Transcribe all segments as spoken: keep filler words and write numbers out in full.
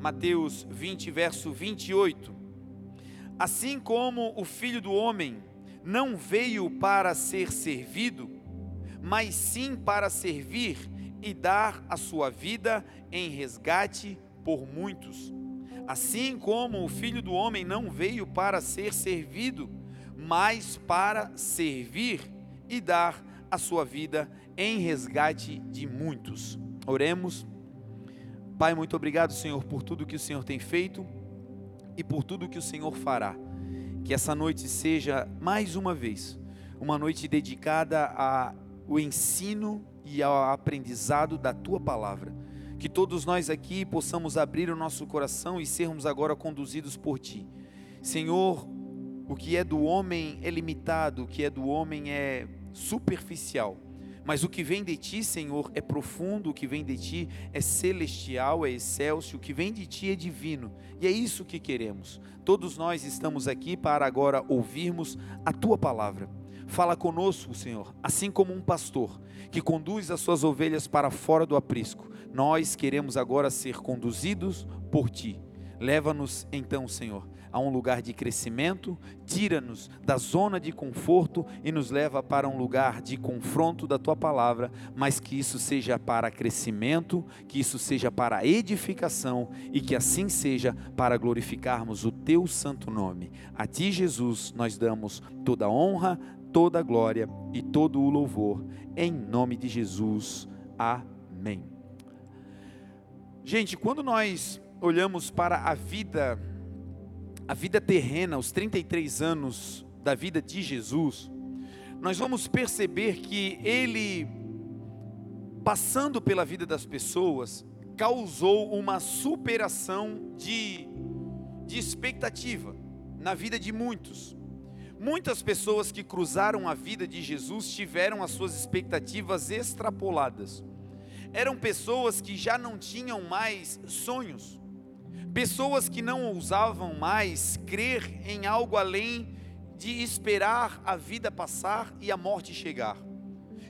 Mateus vinte, verso vinte e oito. Assim como o Filho do Homem não veio para ser servido, mas sim para servir e dar a sua vida em resgate por muitos. Assim como o Filho do Homem não veio para ser servido, mas para servir e dar a sua vida em resgate de muitos. Oremos. Pai, muito obrigado, Senhor, por tudo que o Senhor tem feito e por tudo que o Senhor fará. Que essa noite seja, mais uma vez, uma noite dedicada ao ensino e ao aprendizado da Tua Palavra. Que todos nós aqui possamos abrir o nosso coração e sermos agora conduzidos por Ti. Senhor, o que é do homem é limitado, o que é do homem é superficial, mas o que vem de Ti, Senhor, é profundo, o que vem de Ti é celestial, é excelso, o que vem de Ti é divino, e é isso que queremos. Todos nós estamos aqui para agora ouvirmos a Tua Palavra. Fala conosco, Senhor, assim como um pastor que conduz as suas ovelhas para fora do aprisco. Nós queremos agora ser conduzidos por Ti. Leva-nos então, Senhor, a um lugar de crescimento, tira-nos da zona de conforto e nos leva para um lugar de confronto da Tua Palavra, mas que isso seja para crescimento, que isso seja para edificação e que assim seja para glorificarmos o Teu santo nome. A Ti, Jesus, nós damos toda a honra, toda a glória e todo o louvor, em nome de Jesus. Amém. Gente, quando nós olhamos para a vida a vida terrena, os trinta e três anos da vida de Jesus, nós vamos perceber que Ele, passando pela vida das pessoas, causou uma superação de, de expectativa na vida de muitos. Muitas pessoas que cruzaram a vida de Jesus tiveram as suas expectativas extrapoladas. Eram pessoas que já não tinham mais sonhos. Pessoas que não ousavam mais crer em algo além de esperar a vida passar e a morte chegar.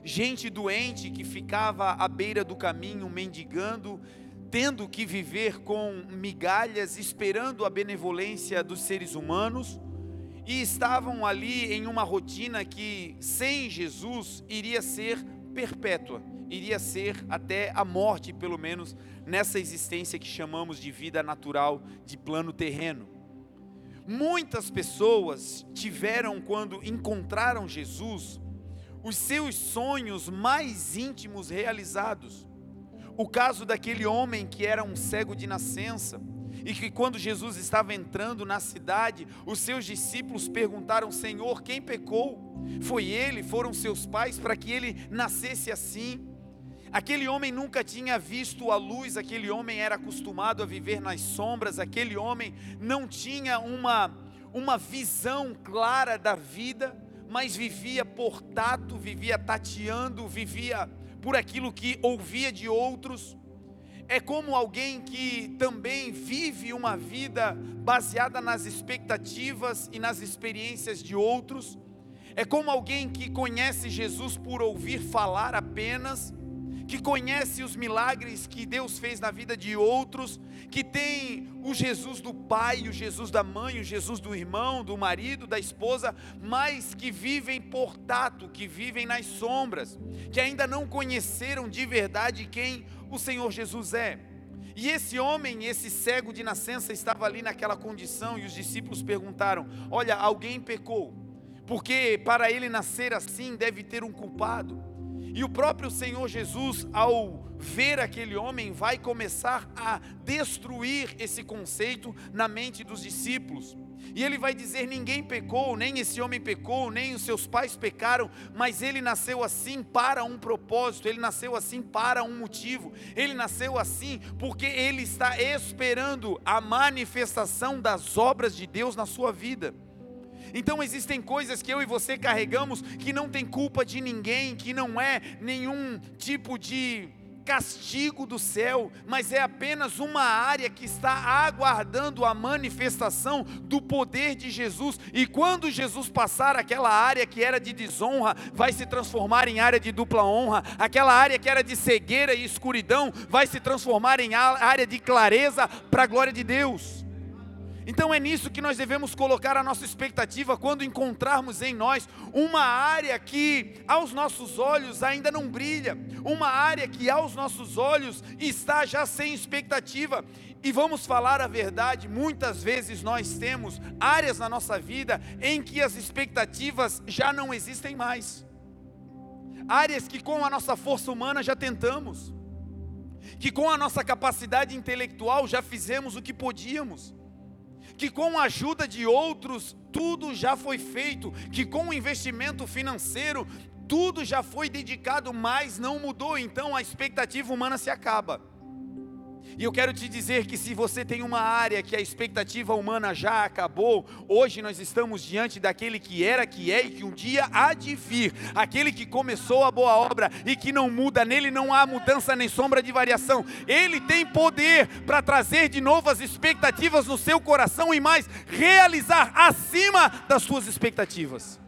Gente doente que ficava à beira do caminho mendigando, tendo que viver com migalhas, esperando a benevolência dos seres humanos, e estavam ali em uma rotina que sem Jesus iria ser perpétua, iria ser até a morte, pelo menos nessa existência que chamamos de vida natural, de plano terreno. Muitas pessoas tiveram, quando encontraram Jesus, os seus sonhos mais íntimos realizados. O caso daquele homem que era um cego de nascença, e que quando Jesus estava entrando na cidade, os seus discípulos perguntaram: Senhor, quem pecou? Foi ele, foram seus pais, para que ele nascesse assim? Aquele homem nunca tinha visto a luz, aquele homem era acostumado a viver nas sombras, aquele homem não tinha uma, uma visão clara da vida, mas vivia por tato, vivia tateando, vivia por aquilo que ouvia de outros. É como alguém que também vive uma vida baseada nas expectativas e nas experiências de outros. É como alguém que conhece Jesus por ouvir falar apenas, que conhece os milagres que Deus fez na vida de outros, que tem o Jesus do pai, o Jesus da mãe, o Jesus do irmão, do marido, da esposa, mas que vivem por tato, que vivem nas sombras, que ainda não conheceram de verdade quem o Senhor Jesus é. E esse homem, esse cego de nascença, estava ali naquela condição, e os discípulos perguntaram: olha, alguém pecou, porque para ele nascer assim deve ter um culpado. E o próprio Senhor Jesus, ao ver aquele homem, vai começar a destruir esse conceito na mente dos discípulos, e Ele vai dizer: ninguém pecou, nem esse homem pecou, nem os seus pais pecaram, mas ele nasceu assim para um propósito, ele nasceu assim para um motivo, ele nasceu assim porque ele está esperando a manifestação das obras de Deus na sua vida. Então existem coisas que eu e você carregamos, que não tem culpa de ninguém, que não é nenhum tipo de castigo do céu, mas é apenas uma área que está aguardando a manifestação do poder de Jesus, e quando Jesus passar, aquela área que era de desonra vai se transformar em área de dupla honra, aquela área que era de cegueira e escuridão vai se transformar em área de clareza para a glória de Deus. Então é nisso que nós devemos colocar a nossa expectativa quando encontrarmos em nós uma área que aos nossos olhos ainda não brilha, uma área que aos nossos olhos está já sem expectativa. E vamos falar a verdade, muitas vezes nós temos áreas na nossa vida em que as expectativas já não existem mais, áreas que com a nossa força humana já tentamos, que com a nossa capacidade intelectual já fizemos o que podíamos, que com a ajuda de outros tudo já foi feito, que com o investimento financeiro tudo já foi dedicado, mas não mudou. Então a expectativa humana se acaba. E eu quero te dizer que se você tem uma área que a expectativa humana já acabou, hoje nós estamos diante daquele que era, que é e que um dia há de vir, aquele que começou a boa obra e que não muda, nele não há mudança nem sombra de variação. Ele tem poder para trazer de novo as expectativas no seu coração e mais, realizar acima das suas expectativas.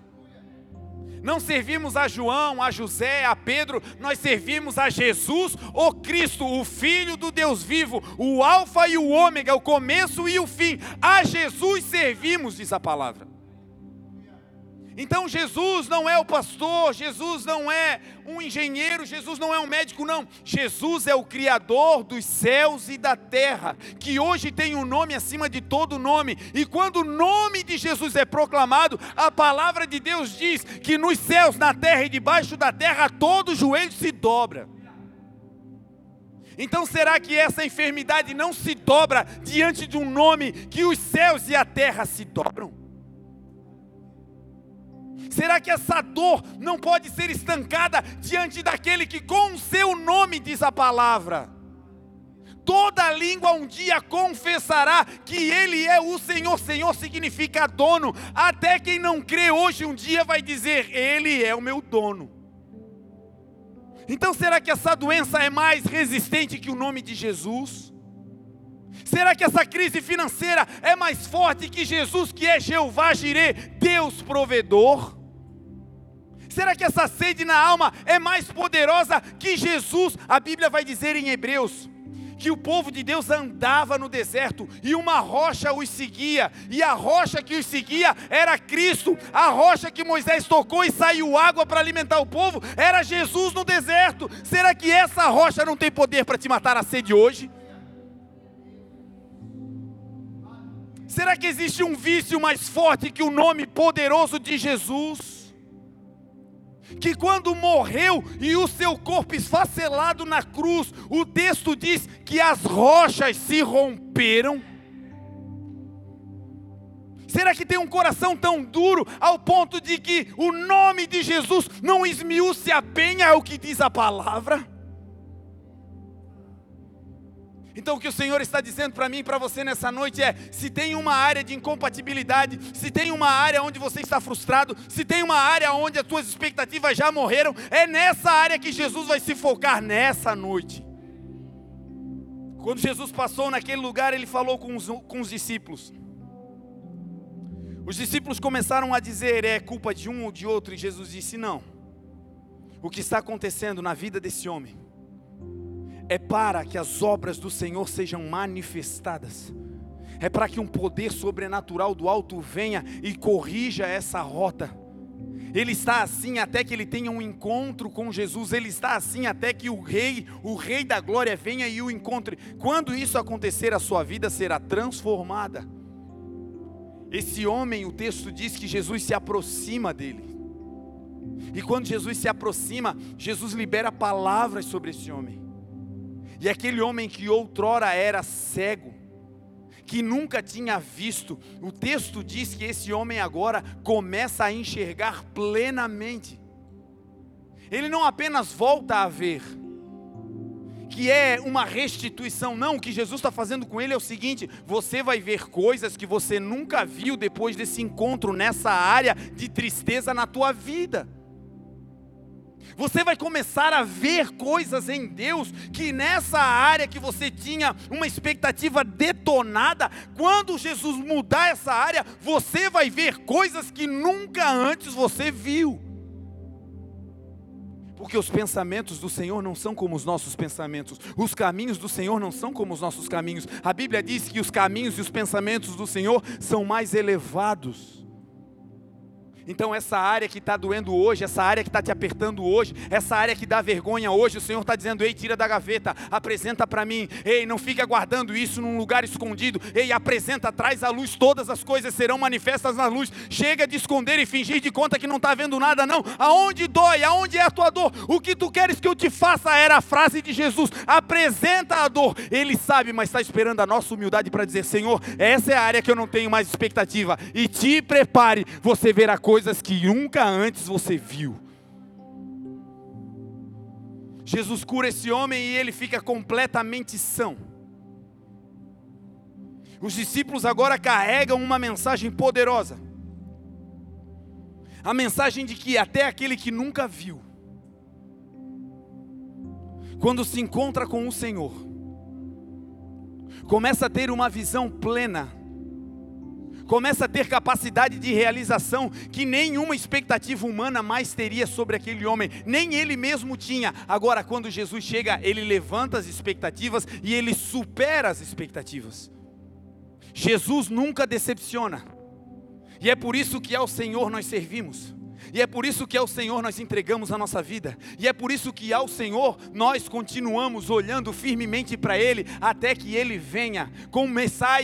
Não servimos a João, a José, a Pedro, nós servimos a Jesus, o Cristo, o Filho do Deus vivo, o Alfa e o Ômega, o começo e o fim. A Jesus servimos, diz a palavra. Então Jesus não é o pastor, Jesus não é um engenheiro, Jesus não é um médico, não. Jesus é o Criador dos céus e da terra, que hoje tem um nome acima de todo nome. E quando o nome de Jesus é proclamado, a palavra de Deus diz que nos céus, na terra e debaixo da terra, todo joelho se dobra. Então será que essa enfermidade não se dobra diante de um nome que os céus e a terra se dobram? Será que essa dor não pode ser estancada diante daquele que com o seu nome, diz a palavra, toda língua um dia confessará que Ele é o Senhor? Senhor significa dono. Até quem não crê hoje um dia vai dizer: Ele é o meu dono. Então será que essa doença é mais resistente que o nome de Jesus? Será que essa crise financeira é mais forte que Jesus, que é Jeová Jiré, Deus provedor? Será que essa sede na alma é mais poderosa que Jesus? A Bíblia vai dizer em Hebreus que o povo de Deus andava no deserto e uma rocha os seguia, e a rocha que os seguia era Cristo. A rocha que Moisés tocou e saiu água para alimentar o povo era Jesus no deserto. Será que essa rocha não tem poder para te matar a sede hoje? Será que existe um vício mais forte que o nome poderoso de Jesus? Que quando morreu e o seu corpo esfacelado na cruz, o texto diz que as rochas se romperam? Será que tem um coração tão duro ao ponto de que o nome de Jesus não esmiúce a penha, é o que diz a palavra? Então o que o Senhor está dizendo para mim e para você nessa noite é: se tem uma área de incompatibilidade, se tem uma área onde você está frustrado, se tem uma área onde as suas expectativas já morreram, é nessa área que Jesus vai se focar nessa noite. Quando Jesus passou naquele lugar, Ele falou com os, com os discípulos. Os discípulos começaram a dizer: é culpa de um ou de outro? E Jesus disse: não. O que está acontecendo na vida desse homem é para que as obras do Senhor sejam manifestadas, é para que um poder sobrenatural do alto venha e corrija essa rota. Ele está assim até que ele tenha um encontro com Jesus, ele está assim até que o Rei, o Rei da Glória venha e o encontre. Quando isso acontecer, a sua vida será transformada. Esse homem, o texto diz que Jesus se aproxima dele, e quando Jesus se aproxima, Jesus libera palavras sobre esse homem. E aquele homem que outrora era cego, que nunca tinha visto, o texto diz que esse homem agora começa a enxergar plenamente. Ele não apenas volta a ver, que é uma restituição, não. O que Jesus está fazendo com ele é o seguinte: você vai ver coisas que você nunca viu depois desse encontro nessa área de tristeza na tua vida. Você vai começar a ver coisas em Deus, que nessa área que você tinha uma expectativa detonada, quando Jesus mudar essa área, você vai ver coisas que nunca antes você viu. Porque os pensamentos do Senhor não são como os nossos pensamentos. Os caminhos do Senhor não são como os nossos caminhos. A Bíblia diz que os caminhos e os pensamentos do Senhor são mais elevados. Então essa área que está doendo hoje, essa área que está te apertando hoje, essa área que dá vergonha hoje, o Senhor está dizendo: ei, tira da gaveta, apresenta para mim. Ei, não fica guardando isso num lugar escondido. Ei, apresenta, traz à luz, todas as coisas serão manifestas na luz. Chega de esconder e fingir de conta que não está vendo nada, não. Aonde dói, aonde é a tua dor? O que tu queres que eu te faça? Era a frase de Jesus: apresenta a dor. Ele sabe, mas está esperando a nossa humildade para dizer: Senhor, essa é a área que eu não tenho mais expectativa, e te prepare, você verá coisa Coisas que nunca antes você viu. Jesus cura esse homem e ele fica completamente são. Os discípulos agora carregam uma mensagem poderosa. A mensagem de que até aquele que nunca viu, quando se encontra com o Senhor, começa a ter uma visão plena. Começa a ter capacidade de realização que nenhuma expectativa humana mais teria sobre aquele homem, nem ele mesmo tinha. Agora, quando Jesus chega, ele levanta as expectativas e ele supera as expectativas. Jesus nunca decepciona, e é por isso que ao Senhor nós servimos. E é por isso que ao Senhor nós entregamos a nossa vida. E é por isso que ao Senhor nós continuamos olhando firmemente para Ele, até que Ele venha. Comece a,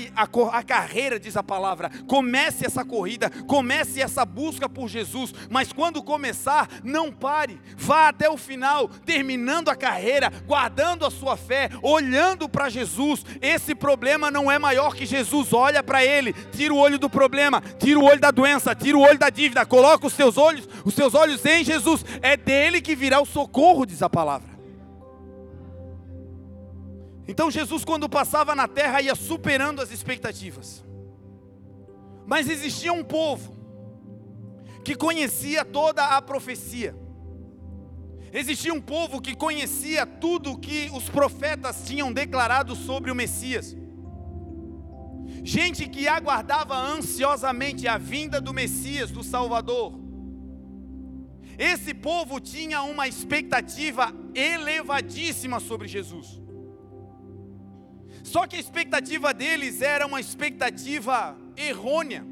a carreira, diz a palavra. Comece essa corrida, comece essa busca por Jesus. Mas quando começar, não pare. Vá até o final, terminando a carreira, guardando a sua fé, olhando para Jesus. Esse problema não é maior que Jesus. Olha para Ele, tira o olho do problema, tira o olho da doença, tira o olho da dívida, coloca os seus olhos. Os seus olhos em Jesus, é dele que virá o socorro, diz a palavra. Então Jesus, quando passava na terra, ia superando as expectativas. Mas existia um povo que conhecia toda a profecia. Existia um povo que conhecia tudo o que os profetas tinham declarado sobre o Messias. Gente que aguardava ansiosamente a vinda do Messias, do Salvador. Esse povo tinha uma expectativa elevadíssima sobre Jesus. Só que a expectativa deles era uma expectativa errônea.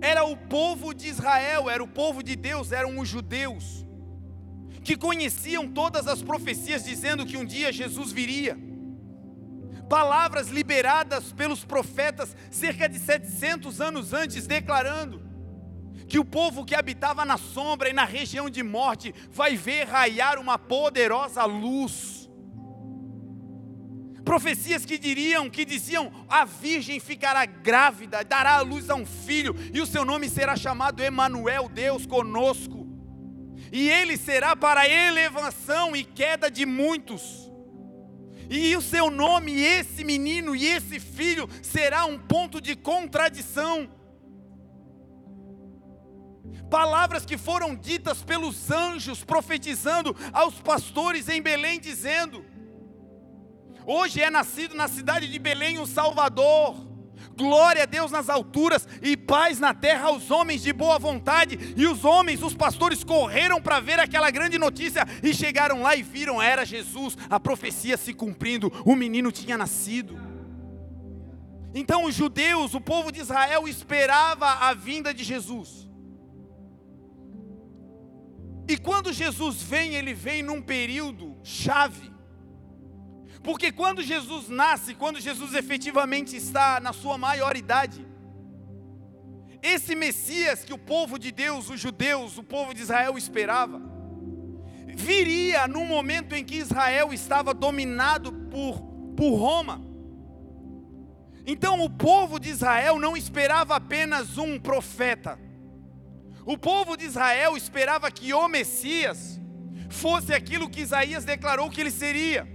Era o povo de Israel, era o povo de Deus, eram os judeus, que conheciam todas as profecias dizendo que um dia Jesus viria. Palavras liberadas pelos profetas cerca de setecentos anos antes, declarando que o povo que habitava na sombra e na região de morte vai ver raiar uma poderosa luz. Profecias que diriam, que diziam: a virgem ficará grávida, dará à luz a um filho, e o seu nome será chamado Emanuel, Deus conosco. E ele será para elevação e queda de muitos. E o seu nome, esse menino e esse filho, será um ponto de contradição. Palavras que foram ditas pelos anjos, profetizando aos pastores em Belém, dizendo: hoje é nascido na cidade de Belém o Salvador, glória a Deus nas alturas e paz na terra aos homens de boa vontade. E os homens, os pastores, correram para ver aquela grande notícia, e chegaram lá e viram: era Jesus, a profecia se cumprindo, o menino tinha nascido. Então os judeus, o povo de Israel, esperava a vinda de Jesus. E quando Jesus vem, Ele vem num período chave. Porque quando Jesus nasce, quando Jesus efetivamente está na sua maioridade, esse Messias que o povo de Deus, os judeus, o povo de Israel esperava, viria num momento em que Israel estava dominado por, por Roma. Então o povo de Israel não esperava apenas um profeta. O povo de Israel esperava que o Messias fosse aquilo que Isaías declarou que ele seria.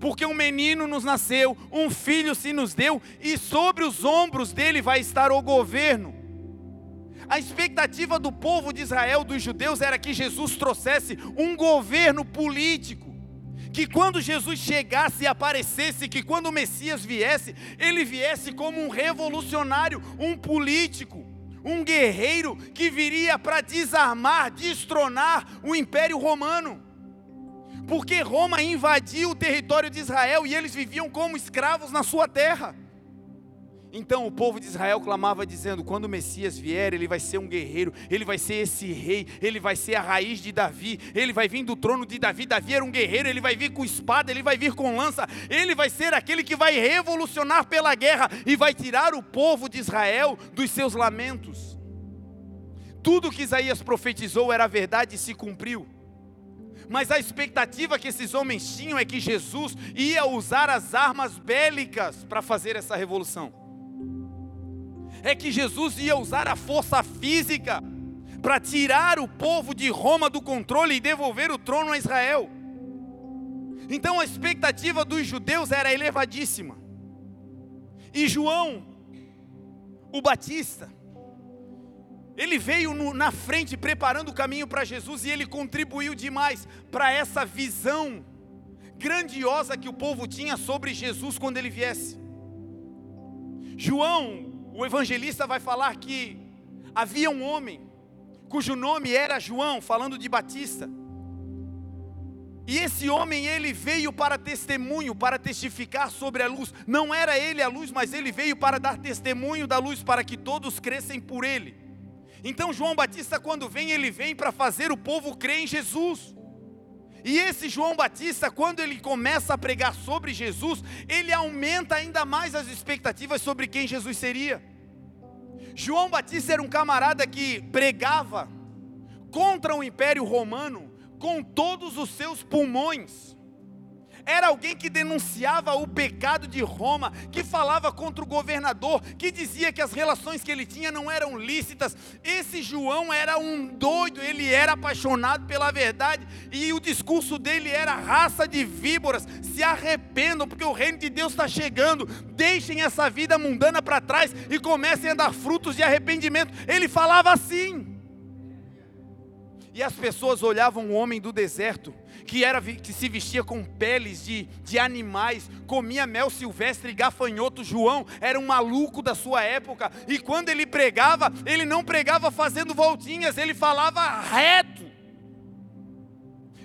Porque um menino nos nasceu, um filho se nos deu, e sobre os ombros dele vai estar o governo. A expectativa do povo de Israel, dos judeus, era que Jesus trouxesse um governo político, que quando Jesus chegasse e aparecesse, que quando o Messias viesse, ele viesse como um revolucionário, um político, um guerreiro que viria para desarmar, destronar o Império Romano. Porque Roma invadiu o território de Israel e eles viviam como escravos na sua terra. Então o povo de Israel clamava dizendo: quando o Messias vier, ele vai ser um guerreiro, ele vai ser esse rei, ele vai ser a raiz de Davi, ele vai vir do trono de Davi. Davi era um guerreiro, ele vai vir com espada, ele vai vir com lança, ele vai ser aquele que vai revolucionar pela guerra e vai tirar o povo de Israel dos seus lamentos. Tudo que Isaías profetizou era verdade e se cumpriu. Mas a expectativa que esses homens tinham é que Jesus ia usar as armas bélicas para fazer essa revolução. É que Jesus ia usar a força física para tirar o povo de Roma do controle e devolver o trono a Israel. Então a expectativa dos judeus era elevadíssima. E João, o Batista, ele veio no, na frente preparando o caminho para Jesus, e ele contribuiu demais para essa visão grandiosa que o povo tinha sobre Jesus quando ele viesse. João, o evangelista, vai falar que havia um homem cujo nome era João, falando de Batista. E esse homem, ele veio para testemunho, para testificar sobre a luz. Não era ele a luz, mas ele veio para dar testemunho da luz, para que todos crescem por ele. Então João Batista, quando vem, ele vem para fazer o povo crer em Jesus. E esse João Batista, quando ele começa a pregar sobre Jesus, ele aumenta ainda mais as expectativas sobre quem Jesus seria. João Batista era um camarada que pregava contra o Império Romano com todos os seus pulmões. Era alguém que denunciava o pecado de Roma, que falava contra o governador, que dizia que as relações que ele tinha não eram lícitas. Esse João era um doido, ele era apaixonado pela verdade, e o discurso dele era: raça de víboras, se arrependam, porque o reino de Deus está chegando, deixem essa vida mundana para trás e comecem a dar frutos de arrependimento. Ele falava assim. E as pessoas olhavam o homem do deserto, que, era, que se vestia com peles de, de animais, comia mel silvestre e gafanhoto. João era um maluco da sua época, e quando ele pregava, ele não pregava fazendo voltinhas, ele falava reto.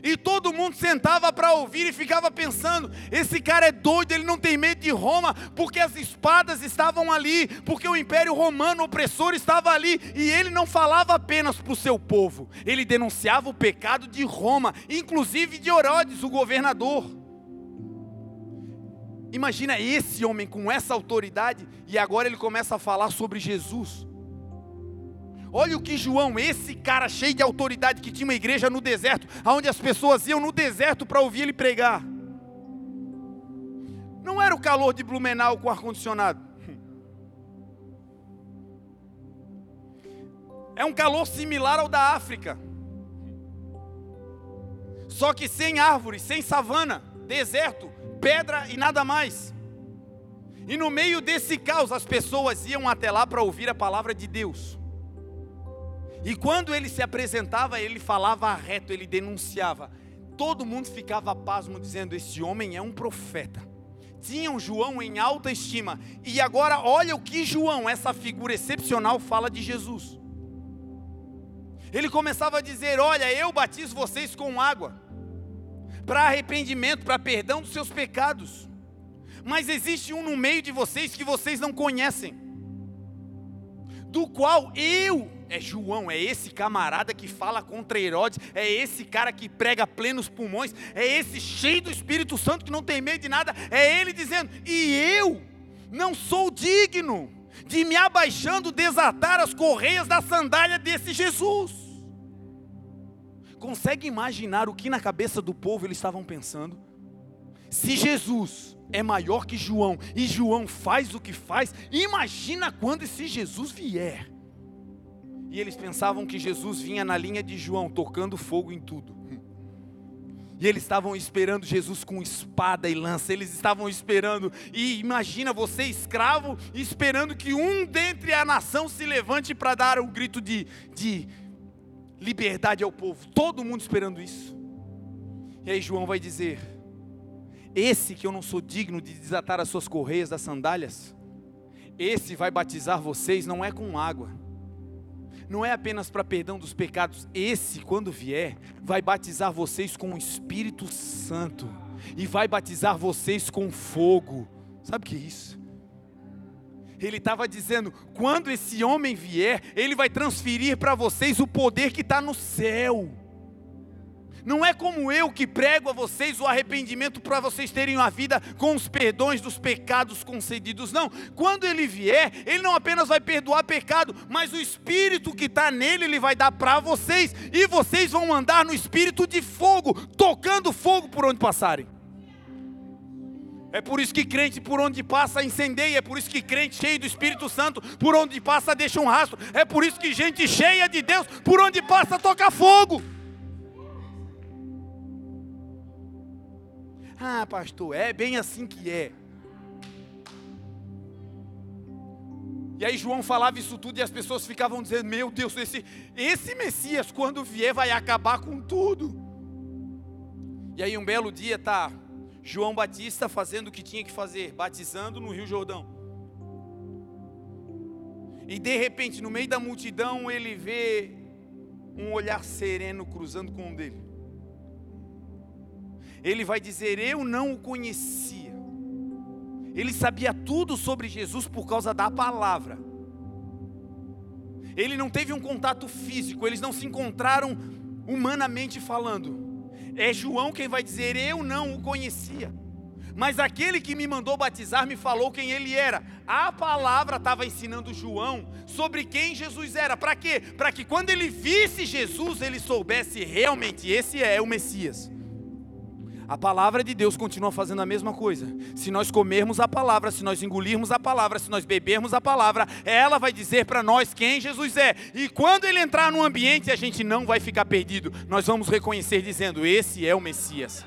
E todo mundo sentava para ouvir e ficava pensando: esse cara é doido, ele não tem medo de Roma, porque as espadas estavam ali, porque o Império Romano opressor estava ali. E ele não falava apenas para o seu povo, ele denunciava o pecado de Roma, inclusive de Herodes, o governador. Imagina esse homem com essa autoridade, e agora ele começa a falar sobre Jesus. Olha o que João, esse cara cheio de autoridade, que tinha uma igreja no deserto, onde as pessoas iam no deserto para ouvir ele pregar. Não era o calor de Blumenau com ar-condicionado. É um calor similar ao da África. Só que sem árvores, sem savana, deserto, pedra e nada mais. E no meio desse caos, as pessoas iam até lá para ouvir a palavra de Deus. E quando ele se apresentava, ele falava reto, ele denunciava. Todo mundo ficava pasmo, dizendo: este homem é um profeta. Tinham João em alta estima. E agora olha o que João, essa figura excepcional, fala de Jesus. Ele começava a dizer: olha, eu batizo vocês com água, para arrependimento, para perdão dos seus pecados. Mas existe um no meio de vocês que vocês não conhecem, do qual eu... É João, é esse camarada que fala contra Herodes, é esse cara que prega plenos pulmões, é esse cheio do Espírito Santo que não tem medo de nada, é ele dizendo: e eu não sou digno de, me abaixando, desatar as correias da sandália desse Jesus. Consegue imaginar o que na cabeça do povo eles estavam pensando? Se Jesus é maior que João, e João faz o que faz, imagina quando esse Jesus vier. E eles pensavam que Jesus vinha na linha de João, tocando fogo em tudo. e eles estavam esperando Jesus com espada e lança, eles estavam esperando, e imagina você escravo, esperando que um dentre a nação se levante para dar o grito de, de liberdade ao povo, todo mundo esperando isso. E aí João vai dizer: esse que eu não sou digno de desatar as suas correias das sandálias, esse vai batizar vocês, não é com água, não é apenas para perdão dos pecados, esse quando vier, vai batizar vocês com o Espírito Santo, e vai batizar vocês com fogo. Sabe o que é isso? Ele estava dizendo, quando esse homem vier, ele vai transferir para vocês o poder que está no céu. Não é como eu que prego a vocês o arrependimento para vocês terem a vida com os perdões dos pecados concedidos, não. Quando Ele vier, Ele não apenas vai perdoar pecado, mas o Espírito que está nele, Ele vai dar para vocês, e vocês vão andar no Espírito de fogo, tocando fogo por onde passarem. É por isso que crente por onde passa incendeia, é por isso que crente cheio do Espírito Santo por onde passa deixa um rastro, é por isso que gente cheia de Deus por onde passa toca fogo. Ah, pastor, é bem assim que é. E aí João falava isso tudo e as pessoas ficavam dizendo: meu Deus, esse, esse Messias quando vier vai acabar com tudo. E aí um belo dia tá João Batista fazendo o que tinha que fazer, batizando no Rio Jordão. E de repente, no meio da multidão, ele vê um olhar sereno cruzando com um dele. Ele vai dizer: eu não o conhecia. Ele sabia tudo sobre Jesus por causa da palavra. Ele não teve um contato físico, eles não se encontraram humanamente falando. É João quem vai dizer: eu não o conhecia, mas aquele que me mandou batizar me falou quem ele era. A palavra estava ensinando João sobre quem Jesus era. Para quê? Para que quando ele visse Jesus, ele soubesse realmente: esse é o Messias. A palavra de Deus continua fazendo a mesma coisa. Se nós comermos a palavra, se nós engolirmos a palavra, se nós bebermos a palavra, ela vai dizer para nós quem Jesus é. E quando Ele entrar no ambiente, a gente não vai ficar perdido. Nós vamos reconhecer dizendo: esse é o Messias.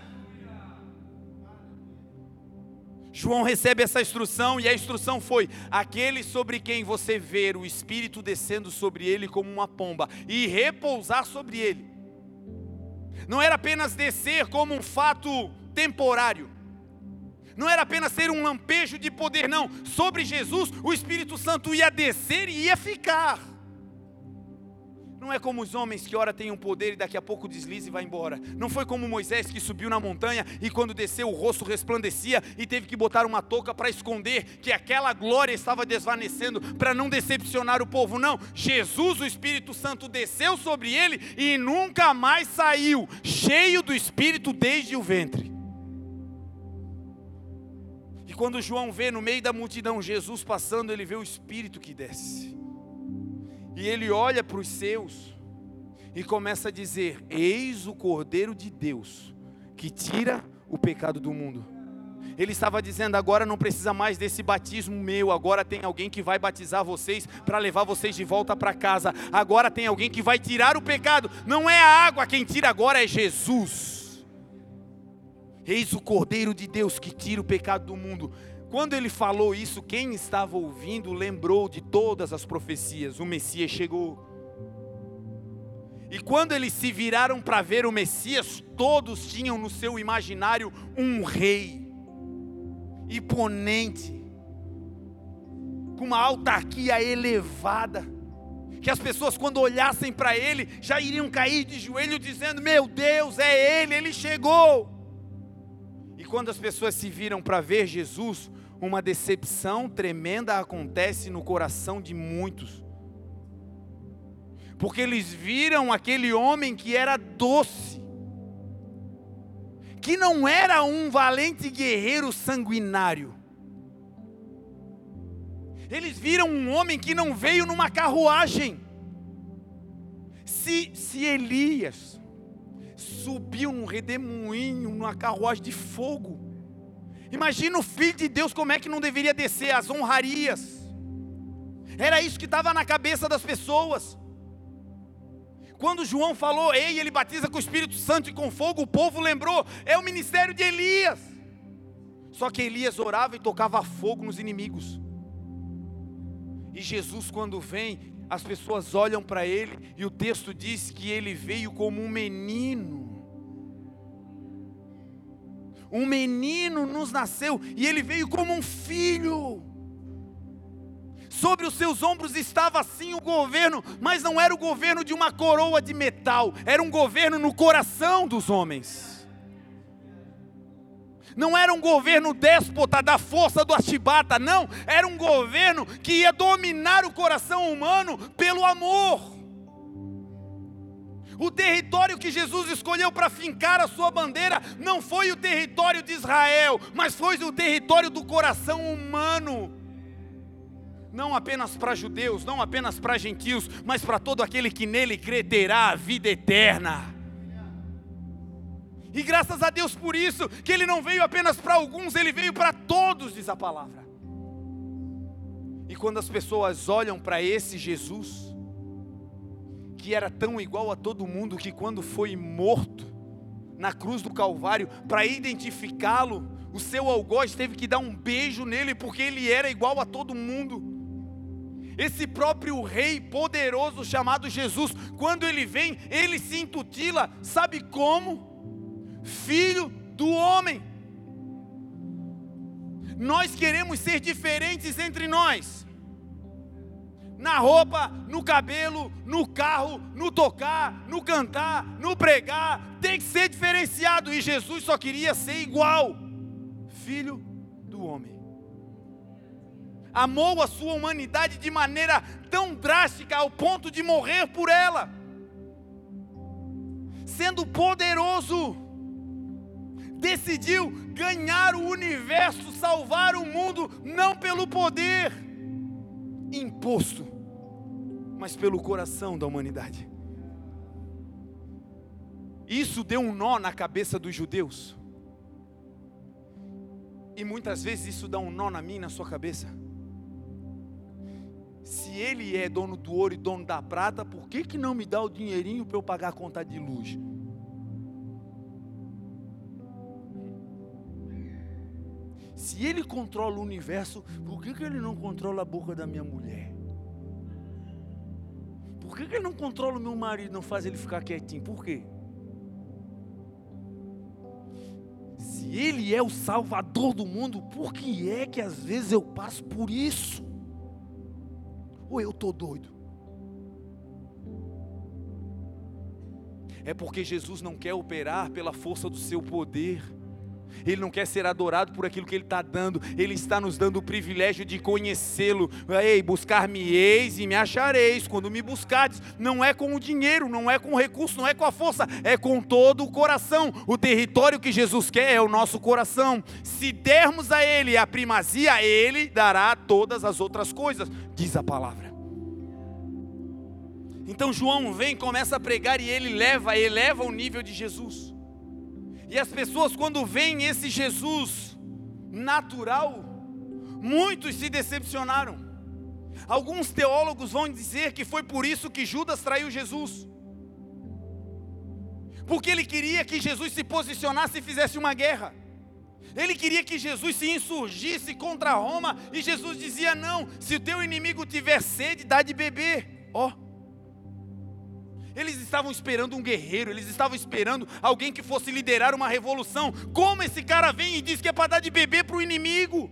João recebe essa instrução, e a instrução foi: aquele sobre quem você ver o Espírito descendo sobre ele como uma pomba e repousar sobre ele. Não era apenas descer como um fato temporário, não era apenas ser um lampejo de poder, não. Sobre Jesus, o Espírito Santo ia descer e ia ficar. Não é como os homens que ora têm um poder e daqui a pouco desliza e vai embora. Não foi como Moisés que subiu na montanha e quando desceu o rosto resplandecia e teve que botar uma touca para esconder que aquela glória estava desvanecendo para não decepcionar o povo. Não, Jesus, o Espírito Santo, desceu sobre ele e nunca mais saiu, cheio do Espírito desde o ventre. E quando João vê no meio da multidão Jesus passando, ele vê o Espírito que desce. E ele olha para os seus e começa a dizer: eis o Cordeiro de Deus que tira o pecado do mundo. Ele estava dizendo: agora não precisa mais desse batismo meu, agora tem alguém que vai batizar vocês para levar vocês de volta para casa. Agora tem alguém que vai tirar o pecado, não é a água quem tira agora, é Jesus. Eis o Cordeiro de Deus que tira o pecado do mundo. Quando ele falou isso, quem estava ouvindo lembrou de todas as profecias: o Messias chegou. E quando eles se viraram para ver o Messias, todos tinham no seu imaginário um rei, imponente, com uma autarquia elevada, que as pessoas quando olhassem para ele, já iriam cair de joelho dizendo: meu Deus, é ele, ele chegou. E quando as pessoas se viram para ver Jesus, uma decepção tremenda acontece no coração de muitos, porque eles viram aquele homem que era doce, que não era um valente guerreiro sanguinário. Eles viram um homem que não veio numa carruagem. Se, se Elias subiu num redemoinho, numa carruagem de fogo, imagina o Filho de Deus, como é que não deveria descer? As honrarias, era isso que estava na cabeça das pessoas. Quando João falou, ei, ele batiza com o Espírito Santo e com fogo, o povo lembrou, é o ministério de Elias. Só que Elias orava e tocava fogo nos inimigos. E Jesus, quando vem, as pessoas olham para ele, e o texto diz que ele veio como um menino. Um menino nos nasceu, e ele veio como um filho. Sobre os seus ombros estava sim o governo, mas não era o governo de uma coroa de metal, era um governo no coração dos homens. Não era um governo déspota da força do Ashibata, não, era um governo que ia dominar o coração humano pelo amor. O território que Jesus escolheu para fincar a sua bandeira não foi o território de Israel, mas foi o território do coração humano. Não apenas para judeus, não apenas para gentios, mas para todo aquele que nele crê terá a vida eterna. E graças a Deus por isso, que ele não veio apenas para alguns, ele veio para todos, diz a palavra. E quando as pessoas olham para esse Jesus, que era tão igual a todo mundo, que quando foi morto na cruz do Calvário, para identificá-lo, o seu algoz teve que dar um beijo nele, porque ele era igual a todo mundo. Esse próprio rei poderoso chamado Jesus, quando ele vem, ele se intitula, sabe como? Filho do Homem. Nós queremos ser diferentes entre nós, na roupa, no cabelo, no carro, no tocar, no cantar, no pregar, tem que ser diferenciado, e Jesus só queria ser igual. Filho do Homem, amou a sua humanidade de maneira tão drástica, ao ponto de morrer por ela, sendo poderoso, decidiu ganhar o universo, salvar o mundo, não pelo poder imposto, mas pelo coração da humanidade. Isso deu um nó na cabeça dos judeus. E muitas vezes isso dá um nó na minha e na sua cabeça. Se ele é dono do ouro e dono da prata, por que que não me dá o dinheirinho para eu pagar a conta de luz? Se ele controla o universo, por que que ele não controla a boca da minha mulher? Por que que ele não controla o meu marido, não faz ele ficar quietinho? Por quê? Se ele é o salvador do mundo, por que é que às vezes eu passo por isso? Ou eu estou doido? É porque Jesus não quer operar pela força do seu poder. Ele não quer ser adorado por aquilo que Ele está dando. Ele está nos dando o privilégio de conhecê-lo. Ei, buscar-me-eis e me achareis. Quando me buscardes, não é com o dinheiro, não é com o recurso, não é com a força, é com todo o coração. O território que Jesus quer é o nosso coração. Se dermos a Ele a primazia, Ele dará todas as outras coisas, diz a palavra. Então João vem, começa a pregar e ele leva, eleva o nível de Jesus. E as pessoas, quando veem esse Jesus natural, muitos se decepcionaram. Alguns teólogos vão dizer que foi por isso que Judas traiu Jesus, porque ele queria que Jesus se posicionasse e fizesse uma guerra. Ele queria que Jesus se insurgisse contra Roma, e Jesus dizia, não, se o teu inimigo tiver sede, dá de beber, ó. Oh. Eles estavam esperando um guerreiro, eles estavam esperando alguém que fosse liderar uma revolução. Como esse cara vem e diz que é para dar de beber para o inimigo?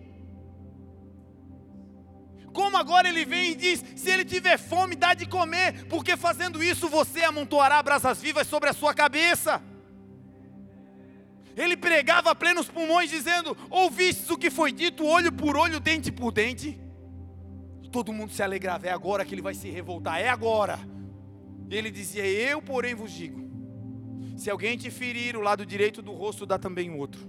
Como agora ele vem e diz, se ele tiver fome, dá de comer, porque fazendo isso você amontoará brasas vivas sobre a sua cabeça. Ele pregava a plenos pulmões dizendo, ouvistes o que foi dito, olho por olho, dente por dente. Todo mundo se alegrava, é agora que ele vai se revoltar, é agora. Ele dizia, eu porém vos digo, se alguém te ferir o lado direito do rosto, dá também o outro.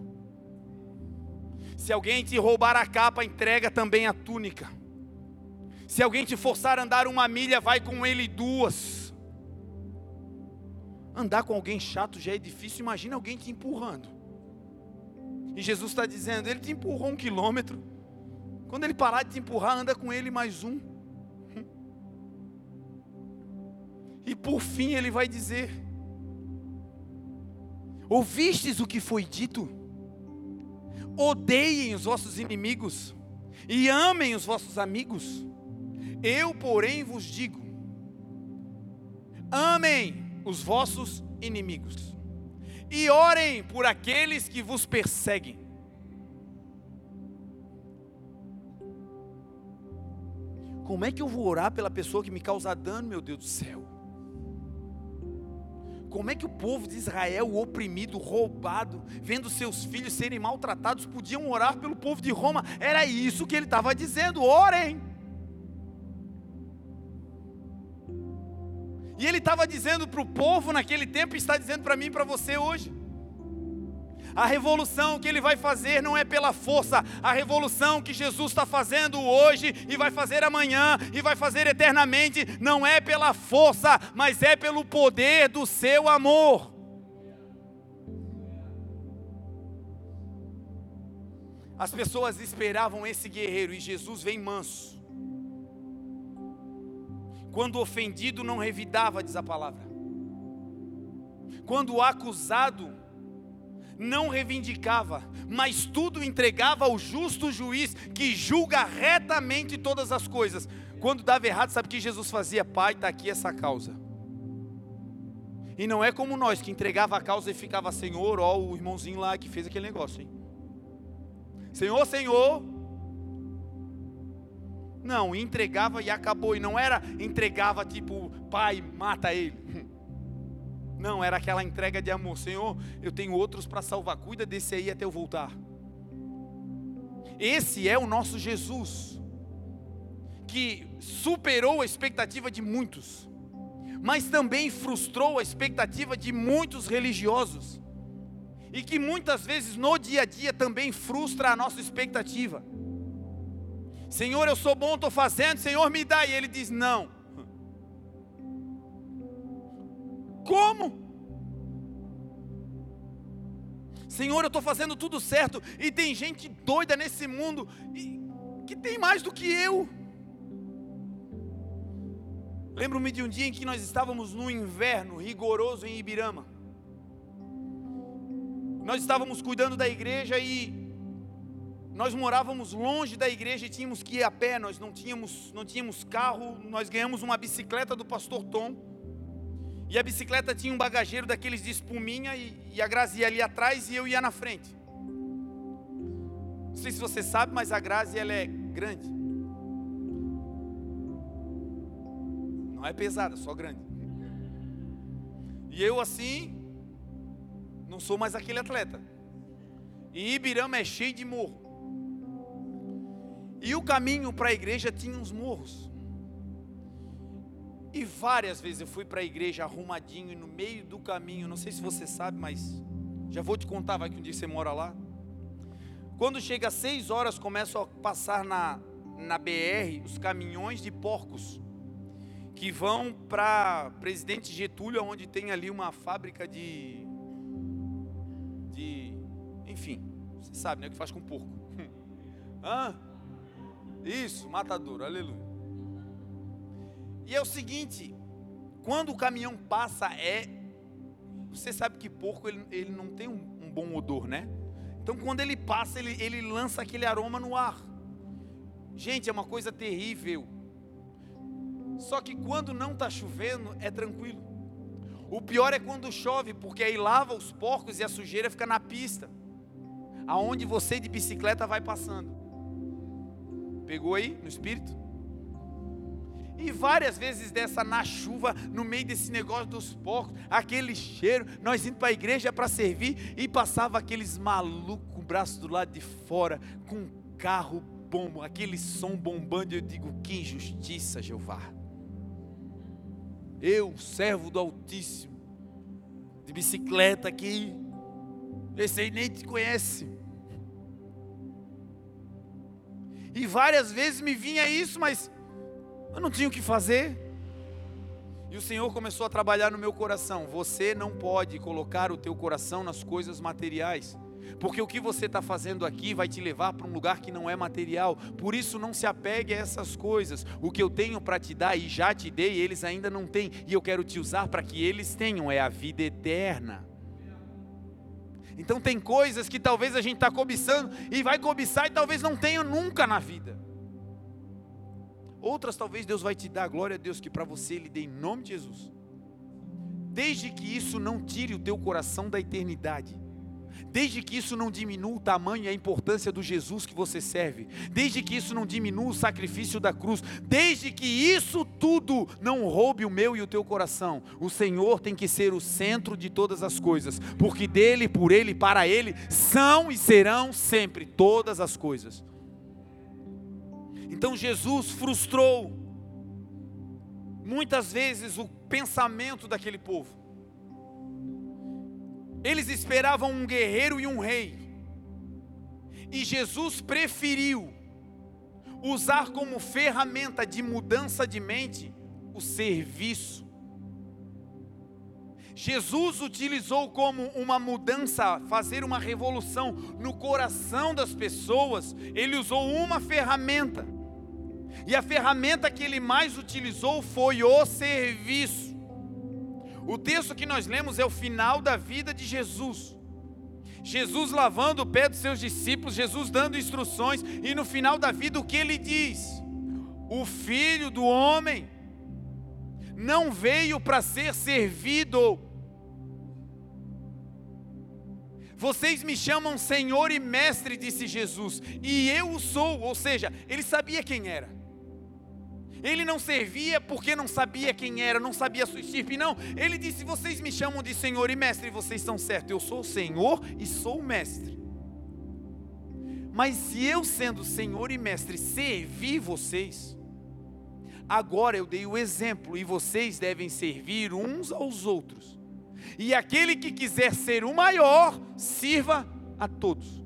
Se alguém te roubar a capa, entrega também a túnica. Se alguém te forçar a andar uma milha, vai com ele duas. Andar com alguém chato já é difícil, imagina alguém te empurrando. E Jesus está dizendo, ele te empurrou um quilômetro, quando ele parar de te empurrar, anda com ele mais um. E por fim ele vai dizer: ouvistes o que foi dito? Odeiem os vossos inimigos e amem os vossos amigos. Eu, porém, vos digo: amem os vossos inimigos e orem por aqueles que vos perseguem. Como é que eu vou orar pela pessoa que me causa dano, meu Deus do céu? Como é que o povo de Israel, oprimido, roubado, vendo seus filhos serem maltratados, podiam orar pelo povo de Roma? Era isso que ele estava dizendo: orem. E ele estava dizendo para o povo naquele tempo, e está dizendo para mim e para você hoje: a revolução que ele vai fazer não é pela força. A revolução que Jesus está fazendo hoje e vai fazer amanhã e vai fazer eternamente não é pela força, mas é pelo poder do seu amor. As pessoas esperavam esse guerreiro e Jesus vem manso. Quando ofendido não revidava, diz a palavra. Quando acusado não reivindicava, mas tudo entregava ao justo juiz que julga retamente todas as coisas. Quando dava errado, sabe o que Jesus fazia? Pai, está aqui essa causa. E não é como nós que entregava a causa e ficava: Senhor, ó o irmãozinho lá que fez aquele negócio, hein? Senhor, Senhor. Não, entregava e acabou. E não era entregava tipo: Pai, mata ele. Não, era aquela entrega de amor: Senhor, eu tenho outros para salvar, cuida desse aí até eu voltar. Esse é o nosso Jesus, que superou a expectativa de muitos, mas também frustrou a expectativa de muitos religiosos, e que muitas vezes no dia a dia também frustra a nossa expectativa. Senhor, eu sou bom, estou fazendo, Senhor, me dá. E Ele diz: não. Como? Senhor, eu estou fazendo tudo certo e tem gente doida nesse mundo que tem mais do que eu. Lembro-me de um dia em que nós estávamos no inverno rigoroso em Ibirama. Nós estávamos cuidando da igreja e nós morávamos longe da igreja e tínhamos que ir a pé. Nós não tínhamos, não tínhamos carro. Nós ganhamos uma bicicleta do pastor Tom. E a bicicleta tinha um bagageiro daqueles de espuminha, e, e a Grazi ia ali atrás e eu ia na frente. Não sei se você sabe, mas a Grazi, ela é grande. Não é pesada, só grande. E eu assim, não sou mais aquele atleta. E Ibirama é cheio de morro. E o caminho para a igreja tinha uns morros. E várias vezes eu fui para a igreja arrumadinho e no meio do caminho, não sei se você sabe, mas já vou te contar, vai que um dia você mora lá. Quando chega às seis horas, começam a passar na, na B R os caminhões de porcos que vão para Presidente Getúlio, onde tem ali uma fábrica de, de, enfim, você sabe, né, o que faz com porco. Hã? Isso, matador, aleluia. E é o seguinte, quando o caminhão passa, é, você sabe que porco ele, ele não tem um, um bom odor, né? Então quando ele passa, ele, ele lança aquele aroma no ar. Gente, é uma coisa terrível. Só que quando não está chovendo, é tranquilo. O pior é quando chove, porque aí lava os porcos e a sujeira fica na pista, aonde você de bicicleta vai passando. Pegou aí no espírito? E várias vezes dessa na chuva, no meio desse negócio dos porcos, aquele cheiro, nós indo para a igreja para servir, e passava aqueles malucos com o braço do lado de fora, com um carro bombo, aquele som bombando. Eu digo: que injustiça, Jeová. Eu, servo do Altíssimo, de bicicleta aqui, esse aí nem te conhece. E várias vezes me vinha isso, mas eu não tinha o que fazer. E o Senhor começou a trabalhar no meu coração: você não pode colocar o teu coração nas coisas materiais, Porque o que você está fazendo aqui vai te levar para um lugar que não é material. Por isso não se apegue a essas coisas. O que eu tenho para te dar e já te dei, eles ainda não têm. E eu quero te usar para que eles tenham. É a vida eterna. Então tem coisas que talvez a gente está cobiçando e vai cobiçar e talvez não tenha nunca na vida. Outras talvez Deus vai te dar, glória a Deus, que para você Ele dê em nome de Jesus. Desde que isso não tire o teu coração da eternidade. Desde que isso não diminua o tamanho e a importância do Jesus que você serve. Desde que isso não diminua o sacrifício da cruz. Desde que isso tudo não roube o meu e o teu coração. O Senhor tem que ser o centro de todas as coisas. Porque dele, por ele, para ele, são e serão sempre todas as coisas. Então Jesus frustrou muitas vezes o pensamento daquele povo. Eles esperavam um guerreiro e um rei. E Jesus preferiu usar como ferramenta de mudança de mente o serviço. Jesus utilizou como uma mudança, fazer uma revolução no coração das pessoas. Ele usou uma ferramenta. E a ferramenta que ele mais utilizou foi o serviço. O texto que nós lemos é o final da vida de Jesus. Jesus lavando o pé dos seus discípulos, Jesus dando instruções, e no final da vida o que ele diz? O Filho do Homem não veio para ser servido. Vocês me chamam Senhor e Mestre, disse Jesus, e eu o sou. Ou seja, ele sabia quem era. Ele não servia porque não sabia quem era, não sabia sua estirpe, não. Ele disse, vocês me chamam de Senhor e Mestre, vocês estão certos, eu sou o Senhor e sou o Mestre. Mas se eu, sendo Senhor e Mestre, servi vocês, agora eu dei o exemplo e vocês devem servir uns aos outros. E aquele que quiser ser o maior, sirva a todos.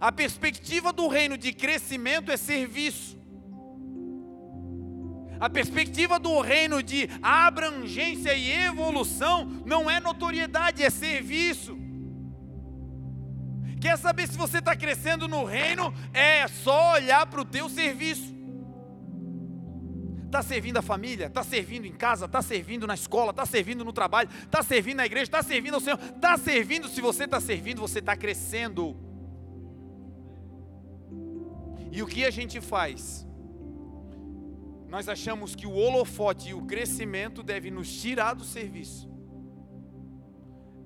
A perspectiva do reino de crescimento é serviço. A perspectiva do reino de abrangência e evolução não é notoriedade, é serviço. Quer saber se você está crescendo no reino? É só olhar para o teu serviço. Está servindo a família? Está servindo em casa? Está servindo na escola? Está servindo no trabalho? Está servindo na igreja? Está servindo ao Senhor? Está servindo? Se você está servindo, você está crescendo. E o que a gente faz? Nós achamos que o holofote e o crescimento devem nos tirar do serviço.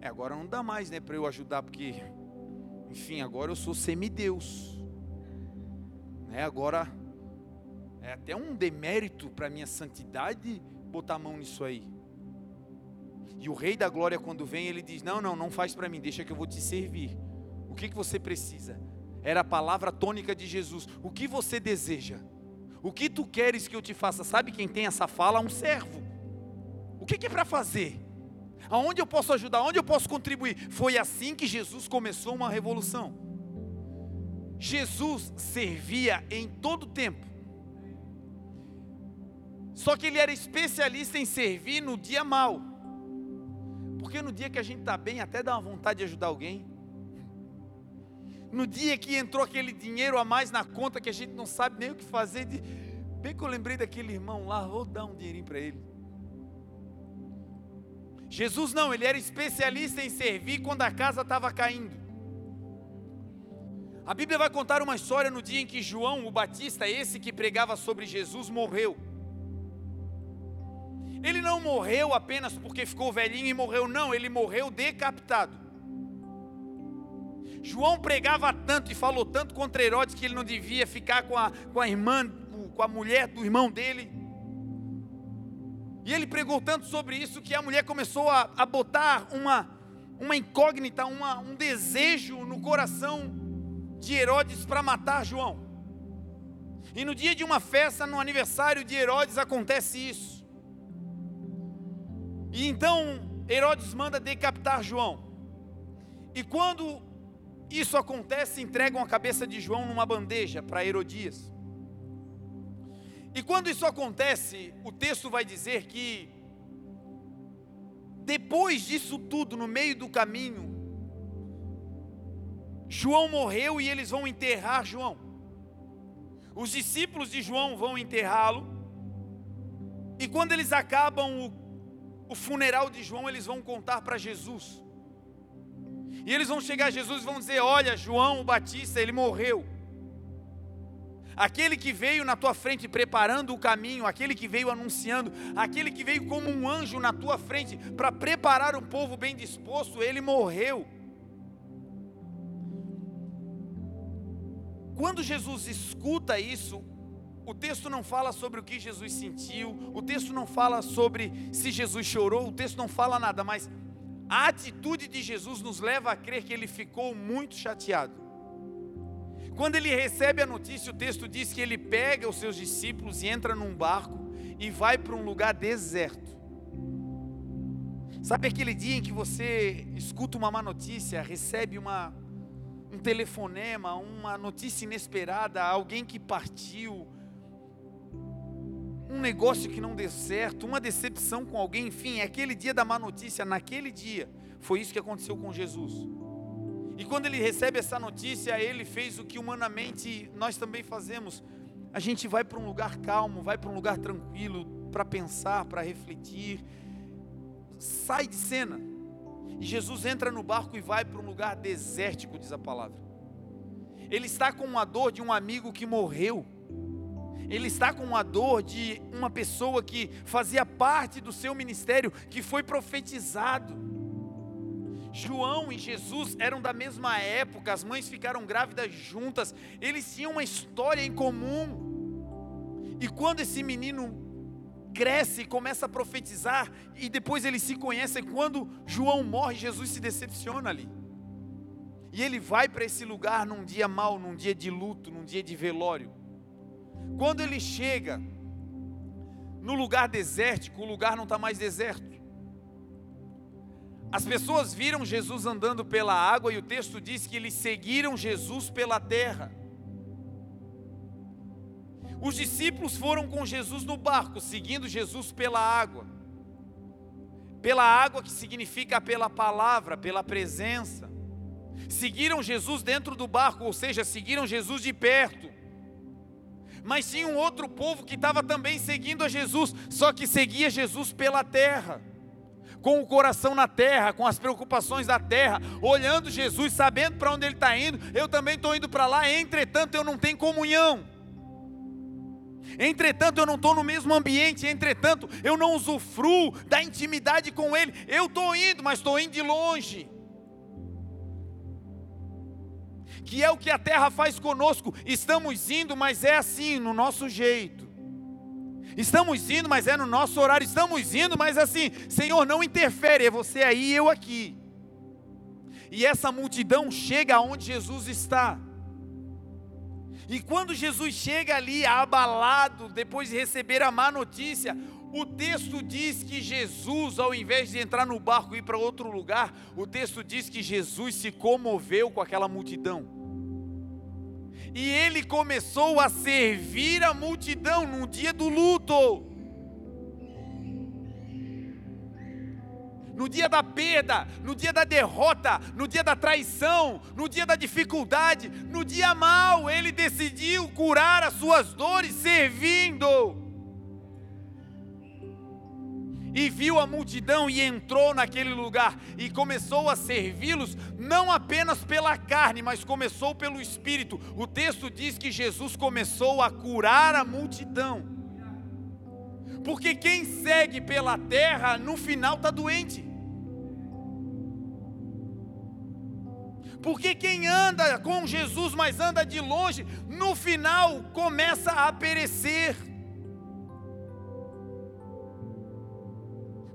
É, agora não dá mais, né, para eu ajudar, porque, enfim, agora eu sou semideus. É, agora é até um demérito para a minha santidade botar a mão nisso aí. E o Rei da Glória, quando vem, ele diz, não, não, não faz para mim, deixa que eu vou te servir. O que, que você precisa? Era a palavra tônica de Jesus. O que você deseja? O que tu queres que eu te faça? Sabe quem tem essa fala? Um servo. O que, que é para fazer? Aonde eu posso ajudar? Aonde eu posso contribuir? Foi assim que Jesus começou uma revolução. Jesus servia em todo tempo. Só que ele era especialista em servir no dia mau. Porque no dia que a gente está bem, até dá uma vontade de ajudar alguém. No dia que entrou aquele dinheiro a mais na conta, que a gente não sabe nem o que fazer, de... bem que eu lembrei daquele irmão lá, vou dar um dinheirinho para ele. Jesus não, ele era especialista em servir quando a casa estava caindo. A Bíblia vai contar uma história no dia em que João, o Batista, esse que pregava sobre Jesus, morreu. Ele não morreu apenas porque ficou velhinho e morreu, não, ele morreu decapitado. João pregava tanto e falou tanto contra Herodes que ele não devia ficar com a, com a irmã, com a mulher do irmão dele. E ele pregou tanto sobre isso que a mulher começou a, a botar uma, uma incógnita, uma, um desejo no coração de Herodes para matar João. E no dia de uma festa, no aniversário de Herodes, acontece isso. E então Herodes manda decapitar João. E quando isso acontece, entregam a cabeça de João numa bandeja para Herodias. E quando isso acontece, o texto vai dizer que depois disso tudo, no meio do caminho, João morreu e eles vão enterrar João. Os discípulos de João vão enterrá-lo. E quando eles acabam o, o funeral de João, eles vão contar para Jesus. E eles vão chegar a Jesus e vão dizer: olha, João Batista, ele morreu. Aquele que veio na tua frente preparando o caminho, aquele que veio anunciando, aquele que veio como um anjo na tua frente para preparar um povo bem disposto, ele morreu. Quando Jesus escuta isso, o texto não fala sobre o que Jesus sentiu, o texto não fala sobre se Jesus chorou, o texto não fala nada, mas a atitude de Jesus nos leva a crer que ele ficou muito chateado. Quando ele recebe a notícia, o texto diz que ele pega os seus discípulos e entra num barco e vai para um lugar deserto. Sabe aquele dia em que você escuta uma má notícia, recebe uma, um telefonema, uma notícia inesperada, alguém que partiu, um negócio que não deu certo, uma decepção com alguém, enfim, é aquele dia da má notícia. Naquele dia, foi isso que aconteceu com Jesus. E quando ele recebe essa notícia, ele fez o que humanamente nós também fazemos. A gente vai para um lugar calmo, vai para um lugar tranquilo, para pensar, para refletir. Sai de cena. E Jesus entra no barco e vai para um lugar desértico, diz a palavra. Ele está com a dor de um amigo que morreu. Ele está com a dor de uma pessoa que fazia parte do seu ministério, que foi profetizado. João e Jesus eram da mesma época, as mães ficaram grávidas juntas, eles tinham uma história em comum. E quando esse menino cresce e começa a profetizar, e depois eles se conhecem, quando João morre, Jesus se decepciona ali. E ele vai para esse lugar num dia mau, num dia de luto, num dia de velório. Quando ele chega no lugar desértico, o lugar não está mais deserto. As pessoas viram Jesus andando pela água e o texto diz que eles seguiram Jesus pela terra. Os discípulos foram com Jesus no barco, seguindo Jesus pela água. Pela água, que significa pela palavra, pela presença. Seguiram Jesus dentro do barco, ou seja, seguiram Jesus de perto. Mas tinha um outro povo que estava também seguindo a Jesus, só que seguia Jesus pela terra, com o coração na terra, com as preocupações da terra, olhando Jesus, sabendo para onde ele está indo. Eu também estou indo para lá, entretanto eu não tenho comunhão, entretanto eu não estou no mesmo ambiente, entretanto eu não usufruo da intimidade com ele. Eu estou indo, mas estou indo de longe, que é o que a terra faz conosco. Estamos indo, mas é assim, no nosso jeito. Estamos indo, mas é no nosso horário. Estamos indo, mas assim, Senhor, não interfere, é você aí e eu aqui. E essa multidão chega onde Jesus está. E quando Jesus chega ali, abalado, depois de receber a má notícia, o texto diz que Jesus, ao invés de entrar no barco e ir para outro lugar, o texto diz que Jesus se comoveu com aquela multidão. E ele começou a servir a multidão no dia do luto, no dia da perda, no dia da derrota, no dia da traição, no dia da dificuldade, no dia mau. Ele decidiu curar as suas dores servindo. E viu a multidão e entrou naquele lugar e começou a servi-los, não apenas pela carne, mas começou pelo Espírito. O texto diz que Jesus começou a curar a multidão, porque quem segue pela terra no final está doente, porque quem anda com Jesus, mas anda de longe, no final começa a perecer.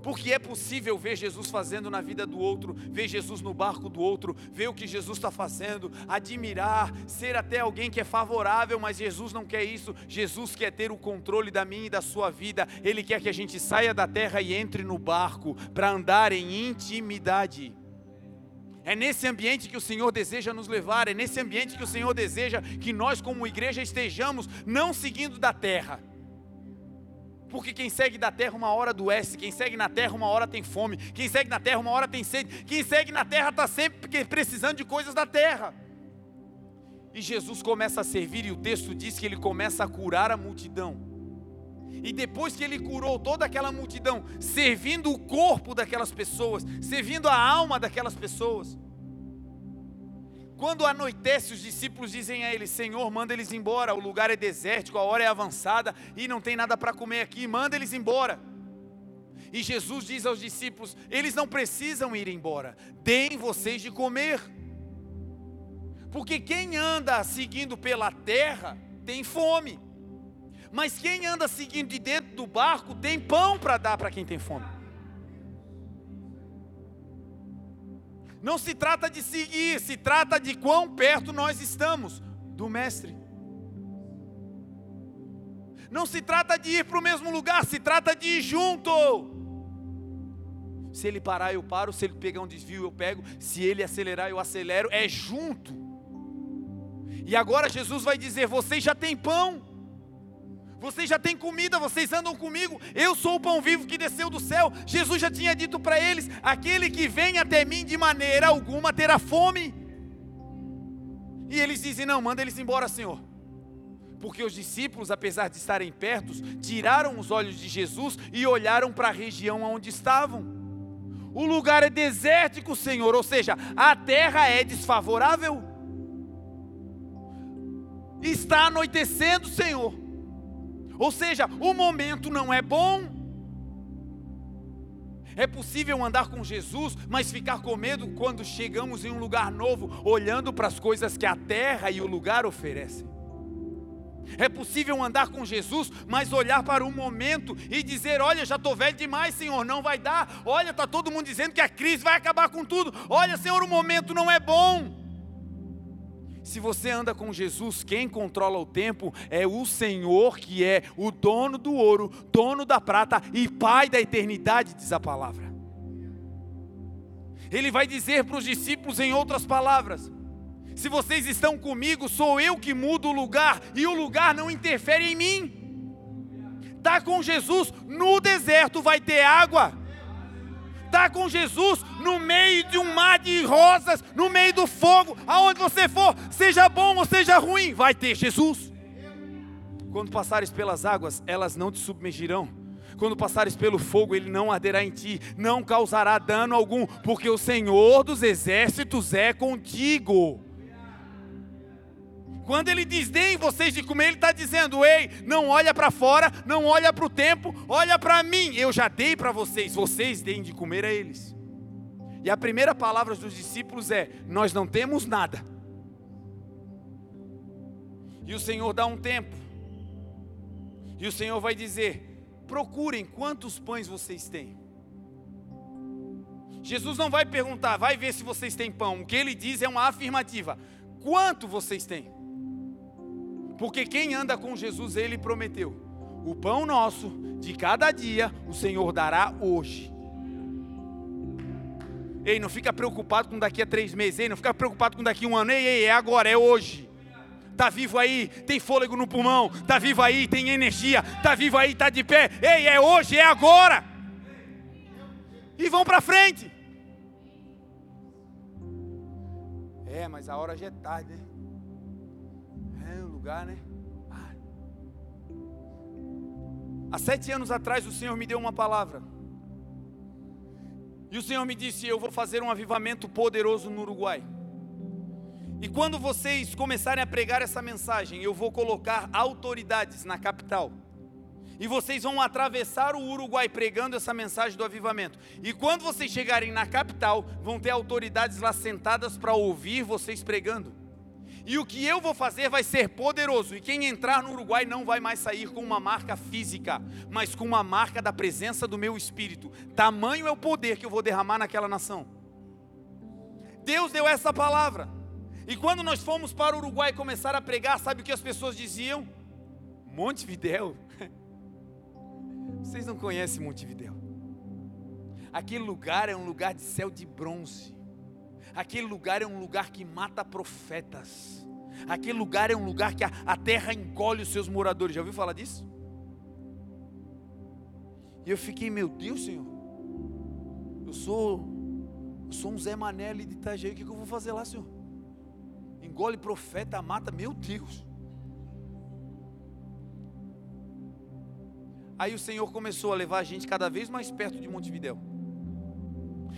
Porque é possível ver Jesus fazendo na vida do outro, ver Jesus no barco do outro, ver o que Jesus está fazendo, admirar, ser até alguém que é favorável, mas Jesus não quer isso. Jesus quer ter o controle da minha e da sua vida. Ele quer que a gente saia da terra e entre no barco, para andar em intimidade. É nesse ambiente que o Senhor deseja nos levar, é nesse ambiente que o Senhor deseja que nós como igreja estejamos, não seguindo da terra. Porque quem segue da terra uma hora adoece, quem segue na terra uma hora tem fome, quem segue na terra uma hora tem sede, quem segue na terra está sempre precisando de coisas da terra. E Jesus começa a servir, e o texto diz que ele começa a curar a multidão. E depois que ele curou toda aquela multidão, servindo o corpo daquelas pessoas, servindo a alma daquelas pessoas, quando anoitece, os discípulos dizem a ele: Senhor, manda eles embora, o lugar é desértico, a hora é avançada e não tem nada para comer aqui, manda eles embora. E Jesus diz aos discípulos: eles não precisam ir embora, deem vocês de comer. Porque quem anda seguindo pela terra tem fome, mas quem anda seguindo de dentro do barco tem pão para dar para quem tem fome. Não se trata de seguir, se trata de quão perto nós estamos do Mestre. Não se trata de ir para o mesmo lugar, se trata de ir junto. Se ele parar, eu paro, se ele pegar um desvio, eu pego, se ele acelerar, eu acelero, é junto. E agora Jesus vai dizer: vocês já têm pão, vocês já têm comida, vocês andam comigo, eu sou o pão vivo que desceu do céu. Jesus já tinha dito para eles: aquele que vem até mim de maneira alguma terá fome. E eles dizem: não, manda eles embora, Senhor. Porque os discípulos, apesar de estarem perto, tiraram os olhos de Jesus e olharam para a região onde estavam. O lugar é desértico, Senhor, ou seja, a terra é desfavorável. Está anoitecendo, Senhor. Ou seja, o momento não é bom. É possível andar com Jesus, mas ficar com medo quando chegamos em um lugar novo, olhando para as coisas que a terra e o lugar oferecem. É possível andar com Jesus, mas olhar para o momento e dizer: olha, já estou velho demais, Senhor, não vai dar. Olha, está todo mundo dizendo que a crise vai acabar com tudo. Olha, Senhor, o momento não é bom. Se você anda com Jesus, quem controla o tempo é o Senhor, que é o dono do ouro, dono da prata e Pai da eternidade, diz a palavra. Ele vai dizer para os discípulos, em outras palavras: se vocês estão comigo, sou eu que mudo o lugar, e o lugar não interfere em mim. Está com Jesus, no deserto vai ter água. Está com Jesus, no meio de um mar de rosas, no meio do fogo, aonde você for, seja bom ou seja ruim, vai ter Jesus. Quando passares pelas águas, elas não te submergirão. Quando passares pelo fogo, ele não arderá em ti, não causará dano algum, porque o Senhor dos exércitos é contigo. Quando ele diz: deem vocês de comer, ele está dizendo: ei, não olha para fora, não olha para o tempo, olha para mim, eu já dei para vocês, vocês deem de comer a eles. E a primeira palavra dos discípulos é: nós não temos nada. E o Senhor dá um tempo, e o Senhor vai dizer: procurem quantos pães vocês têm. Jesus não vai perguntar: vai ver se vocês têm pão. O que ele diz é uma afirmativa: quanto vocês têm? Porque quem anda com Jesus, ele prometeu: o pão nosso de cada dia o Senhor dará hoje. Ei, não fica preocupado com daqui a três meses, ei, não fica preocupado com daqui a um ano, ei, ei, é agora, é hoje. Está vivo aí, tem fôlego no pulmão, está vivo aí, tem energia, está vivo aí, está de pé, ei, é hoje, é agora. E vão para frente. É, mas a hora já é tarde, né? É um lugar, né? Ah. Há sete anos atrás o Senhor me deu uma palavra. E o Senhor me disse: eu vou fazer um avivamento poderoso no Uruguai. E quando vocês começarem a pregar essa mensagem, eu vou colocar autoridades na capital. E vocês vão atravessar o Uruguai pregando essa mensagem do avivamento. E quando vocês chegarem na capital, vão ter autoridades lá sentadas para ouvir vocês pregando. E o que eu vou fazer vai ser poderoso. E quem entrar no Uruguai não vai mais sair com uma marca física, mas com uma marca da presença do meu Espírito. Tamanho é o poder que eu vou derramar naquela nação. Deus deu essa palavra. E quando nós fomos para o Uruguai começar a pregar, sabe o que as pessoas diziam? Montevidéu. Vocês não conhecem Montevidéu. Aquele lugar é um lugar de céu de bronze. Aquele lugar é um lugar que mata profetas. Aquele lugar é um lugar que a, a terra encolhe os seus moradores. Já ouviu falar disso? E eu fiquei: meu Deus, Senhor, eu sou, eu sou um Zé Mané ali de Itajaí, o que, que eu vou fazer lá, Senhor? Em engole profeta, mata, meu Deus. Aí o Senhor começou a levar a gente cada vez mais perto de Montevidéu.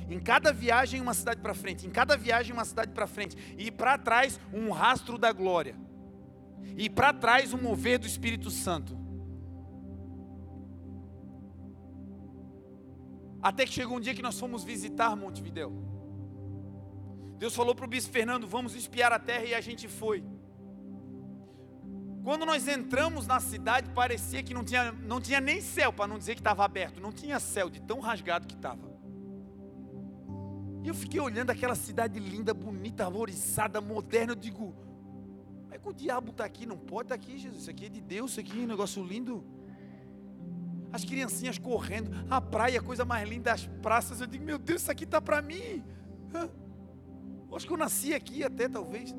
Em cada viagem uma cidade para frente, em cada viagem uma cidade para frente, e para trás um rastro da glória, e para trás um mover do Espírito Santo. Até que chegou um dia que nós fomos visitar Montevidéu. Deus falou para o bispo Fernando, vamos espiar a terra, e a gente foi. Quando nós entramos na cidade, parecia que não tinha, não tinha nem céu, para não dizer que estava aberto, não tinha céu de tão rasgado que estava. E eu fiquei olhando aquela cidade linda, bonita, valorizada, moderna, eu digo, mas que o diabo está aqui, não pode estar aqui, Jesus, isso aqui é de Deus, isso aqui é um negócio lindo. As criancinhas correndo, a praia, a coisa mais linda, as praças, eu digo, meu Deus, isso aqui está para mim. Hã? Acho que eu nasci aqui até, talvez.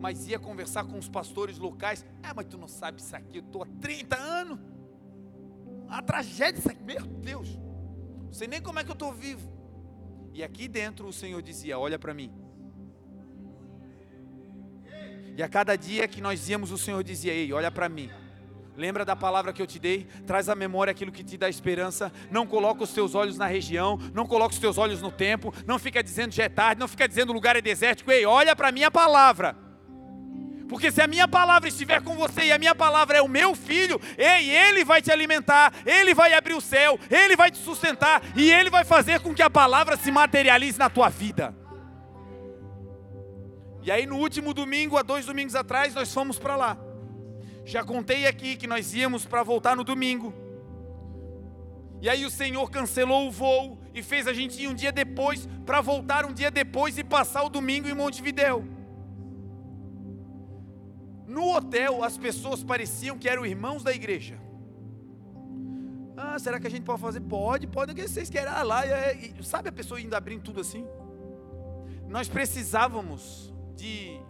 Mas ia conversar com os pastores locais. Ah, mas tu não sabe isso aqui, eu estou há trinta anos. A tragédia isso aqui, meu Deus. Não sei nem como é que eu estou vivo. E aqui dentro o Senhor dizia, olha para mim. E a cada dia que nós íamos, o Senhor dizia, ei, olha para mim. Lembra da palavra que eu te dei, traz à memória aquilo que te dá esperança, não coloca os teus olhos na região, não coloca os teus olhos no tempo, não fica dizendo já é tarde, não fica dizendo o lugar é desértico, ei, olha para a minha palavra, porque se a minha palavra estiver com você e a minha palavra é o meu filho, ei, ele vai te alimentar, ele vai abrir o céu, ele vai te sustentar e ele vai fazer com que a palavra se materialize na tua vida. E aí no último domingo, há dois domingos atrás, nós fomos para lá. Já contei aqui que nós íamos para voltar no domingo. E aí o Senhor cancelou o voo e fez a gente ir um dia depois, para voltar um dia depois e passar o domingo em Montevidéu. No hotel as pessoas pareciam que eram irmãos da igreja. Ah, será que a gente pode fazer? Pode, pode, o que vocês querem? Ah, lá, e, e, sabe a pessoa indo abrindo tudo assim? Nós precisávamos de...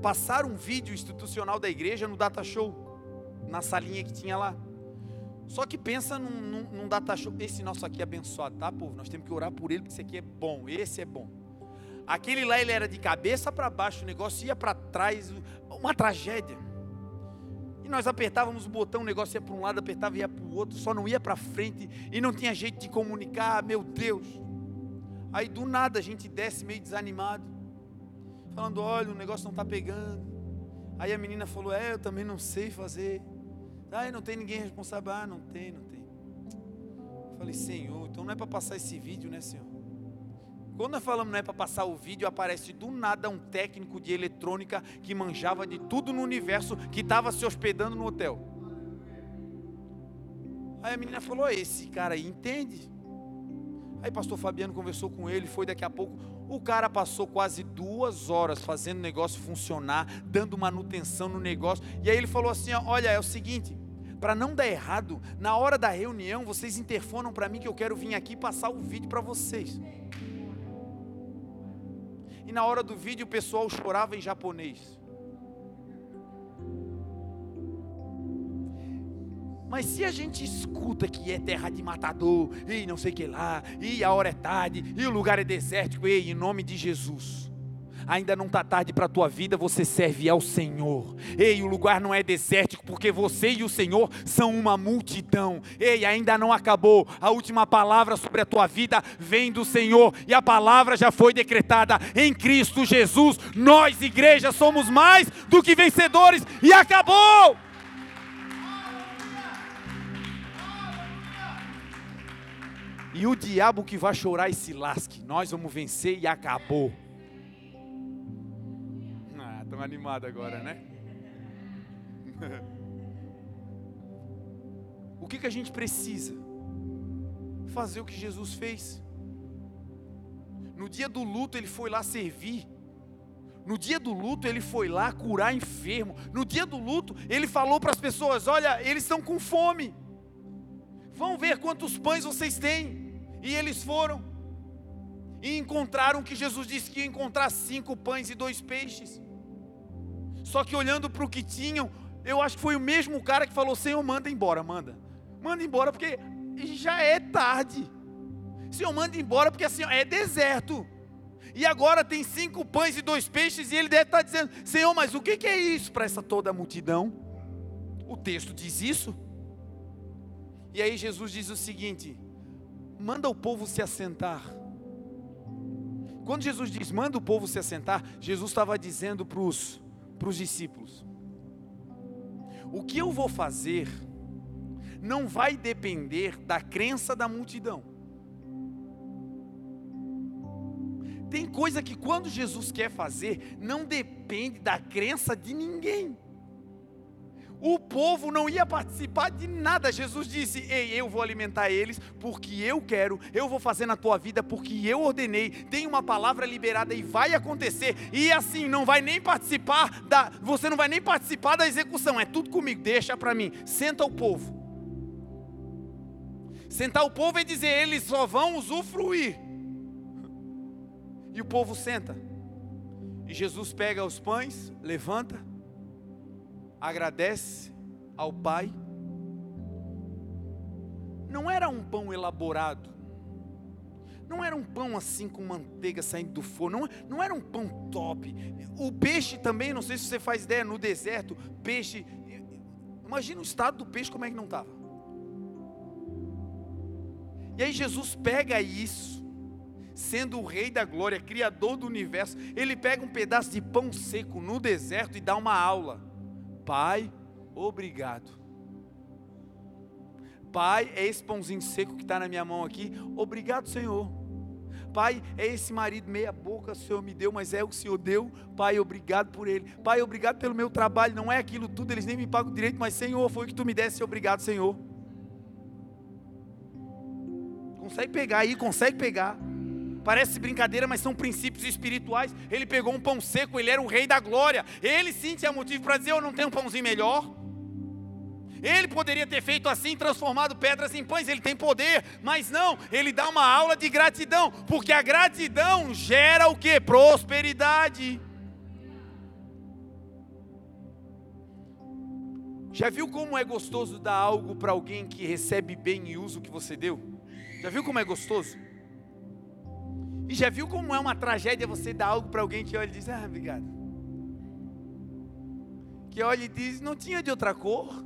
passar um vídeo institucional da igreja no data show, na salinha que tinha lá. Só que pensa num, num, num data show, esse nosso aqui é abençoado, tá povo? Nós temos que orar por ele, porque esse aqui é bom, esse é bom. Aquele lá, ele era de cabeça para baixo, o negócio ia para trás, uma tragédia. E nós apertávamos o botão, o negócio ia para um lado, apertava e ia para o outro, só não ia para frente, e não tinha jeito de comunicar, meu Deus. Aí do nada a gente desce meio desanimado, falando, olha, o negócio não está pegando. Aí a menina falou, é, eu também não sei fazer. Ah, não tem ninguém responsável. Ah, não tem, não tem. Eu falei, Senhor, então não é para passar esse vídeo, né, Senhor? Quando nós falamos não é para passar o vídeo, aparece do nada um técnico de eletrônica que manjava de tudo no universo, que estava se hospedando no hotel. Aí a menina falou, esse cara aí entende. Aí pastor Fabiano conversou com ele, foi daqui a pouco, o cara passou quase duas horas fazendo o negócio funcionar, dando manutenção no negócio, e aí ele falou assim, ó, olha, é o seguinte, para não dar errado, na hora da reunião, vocês interfonam para mim que eu quero vir aqui passar o vídeo para vocês. E na hora do vídeo o pessoal chorava em japonês. Mas se a gente escuta que é terra de matador, e não sei o que lá, e a hora é tarde, e o lugar é desértico, e em nome de Jesus, ainda não está tarde para a tua vida, você serve ao Senhor. Ei, o lugar não é desértico, porque você e o Senhor são uma multidão. Ei, ainda não acabou. A última palavra sobre a tua vida vem do Senhor, e a palavra já foi decretada em Cristo Jesus. Nós, igreja, somos mais do que vencedores, e acabou! E o diabo que vai chorar e se lasque, nós vamos vencer e acabou. Ah, estamos animados agora, né? O que, que a gente precisa? Fazer o que Jesus fez. No dia do luto ele foi lá servir. No dia do luto ele foi lá curar enfermo. No dia do luto ele falou para as pessoas, olha, eles estão com fome. Vão ver quantos pães vocês têm. E eles foram e encontraram que Jesus disse que ia encontrar cinco pães e dois peixes. Só que olhando para o que tinham, eu acho que foi o mesmo cara que falou, Senhor, manda embora, manda. Manda embora porque já é tarde. Senhor, manda embora porque assim, é deserto. e agora tem cinco pães e dois peixes, e ele deve estar dizendo: Senhor, mas o que é isso para essa toda multidão? O texto diz isso. E aí Jesus diz o seguinte: manda o povo se assentar. Quando Jesus diz, manda o povo se assentar, Jesus estava dizendo para os para os discípulos: o que eu vou fazer não vai depender da crença da multidão. Tem coisa que quando Jesus quer fazer, não depende da crença de ninguém. O povo não ia participar de nada. Jesus disse: ei, eu vou alimentar eles porque eu quero, eu vou fazer na tua vida porque eu ordenei, tem uma palavra liberada e vai acontecer. E assim, não vai nem participar da, você não vai nem participar da execução, é tudo comigo, deixa para mim. Senta o povo. Sentar o povo e dizer: eles só vão usufruir. E o povo senta. E Jesus pega os pães, levanta, agradece ao Pai. Não era um pão elaborado, não era um pão assim com manteiga saindo do forno, não, não era um pão top. O peixe também, não sei se você faz ideia, no deserto, peixe, imagina o estado do peixe, como é que não estava. E aí Jesus pega isso, sendo o Rei da Glória, Criador do Universo, ele pega um pedaço de pão seco no deserto e dá uma aula. Pai, obrigado. Pai, é esse pãozinho seco que está na minha mão aqui, obrigado, Senhor. Pai, é esse marido meia boca, o Senhor me deu, mas é o que o Senhor deu, Pai, obrigado por ele. Pai, obrigado pelo meu trabalho, não é aquilo tudo, eles nem me pagam direito, mas Senhor, foi o que tu me desse, obrigado, Senhor. Consegue pegar aí, consegue pegar. Parece brincadeira, mas são princípios espirituais. Ele pegou um pão seco, ele era o Rei da Glória. Ele sim tinha motivo para dizer: eu não tenho um pãozinho melhor. Ele poderia ter feito assim, transformado pedras em pães, ele tem poder. Mas não, ele dá uma aula de gratidão, porque a gratidão gera o que? Prosperidade. Já viu como é gostoso dar algo para alguém que recebe bem e usa o que você deu? Já viu como é gostoso? E já viu como é uma tragédia você dar algo para alguém que olha e diz: ah, obrigado. Que olha e diz: não tinha de outra cor?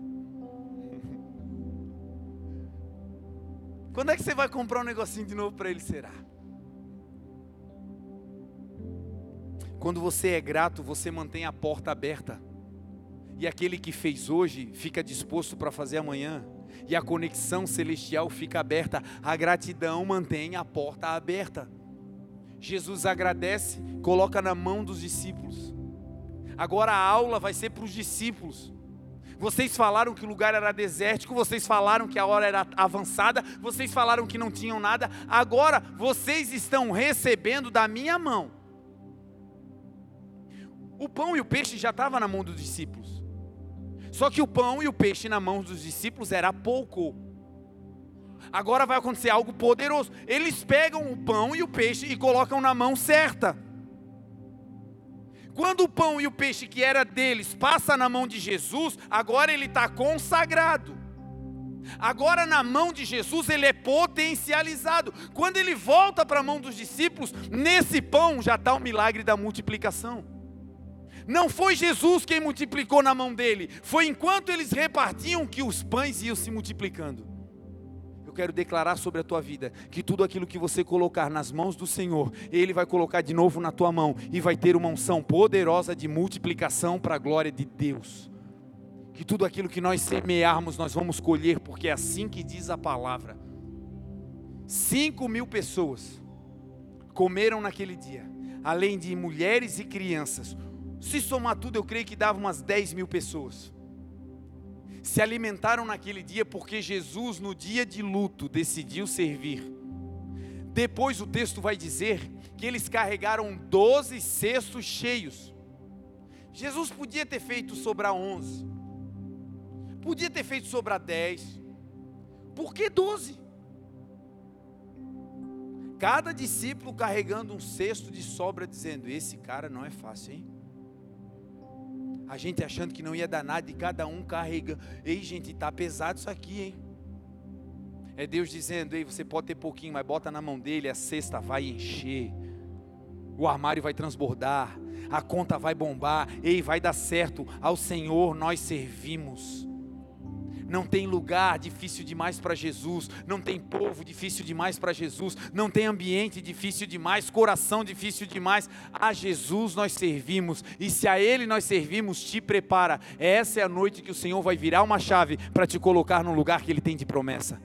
Quando é que você vai comprar um negocinho de novo para ele, será? Quando você é grato, você mantém a porta aberta. E aquele que fez hoje fica disposto para fazer amanhã. E a conexão celestial fica aberta. A gratidão mantém a porta aberta. Jesus agradece, coloca na mão dos discípulos. Agora a aula vai ser para os discípulos. Vocês falaram que o lugar era desértico, vocês falaram que a hora era avançada, vocês falaram que não tinham nada, agora vocês estão recebendo da minha mão. O pão e o peixe já estavam na mão dos discípulos, só que o pão e o peixe na mão dos discípulos era pouco. Agora vai acontecer algo poderoso. Eles pegam o pão e o peixe e colocam na mão certa. Quando o pão e o peixe que era deles passa na mão de Jesus, agora ele está consagrado. Agora na mão de Jesus ele é potencializado. Quando ele volta para a mão dos discípulos, nesse pão já está o milagre da multiplicação. Não foi Jesus quem multiplicou na mão dele, foi enquanto eles repartiam que os pães iam se multiplicando. Eu quero declarar sobre a tua vida, que tudo aquilo que você colocar nas mãos do Senhor, Ele vai colocar de novo na tua mão, e vai ter uma unção poderosa de multiplicação para a glória de Deus. Que tudo aquilo que nós semearmos, nós vamos colher, porque é assim que diz a palavra. Cinco mil pessoas comeram naquele dia, além de mulheres e crianças. Se somar tudo, eu creio que dava umas dez mil pessoas. Se alimentaram naquele dia, porque Jesus no dia de luto decidiu servir. Depois o texto vai dizer que eles carregaram doze cestos cheios. Jesus podia ter feito sobrar onze, podia ter feito sobrar dez, por que doze? Cada discípulo carregando um cesto de sobra, dizendo: esse cara não é fácil, hein? A gente achando que não ia dar nada e cada um carrega. Ei, gente, está pesado isso aqui, hein? É Deus dizendo: ei, você pode ter pouquinho, mas bota na mão dele, a cesta vai encher. o armário vai transbordar, a conta vai bombar, ei, vai dar certo, ao Senhor nós servimos. Não tem lugar difícil demais para Jesus, não tem povo difícil demais para Jesus, não tem ambiente difícil demais, coração difícil demais. A Jesus nós servimos, e se a Ele nós servimos, te prepara. Essa é a noite que o Senhor vai virar uma chave para te colocar num lugar que Ele tem de promessa.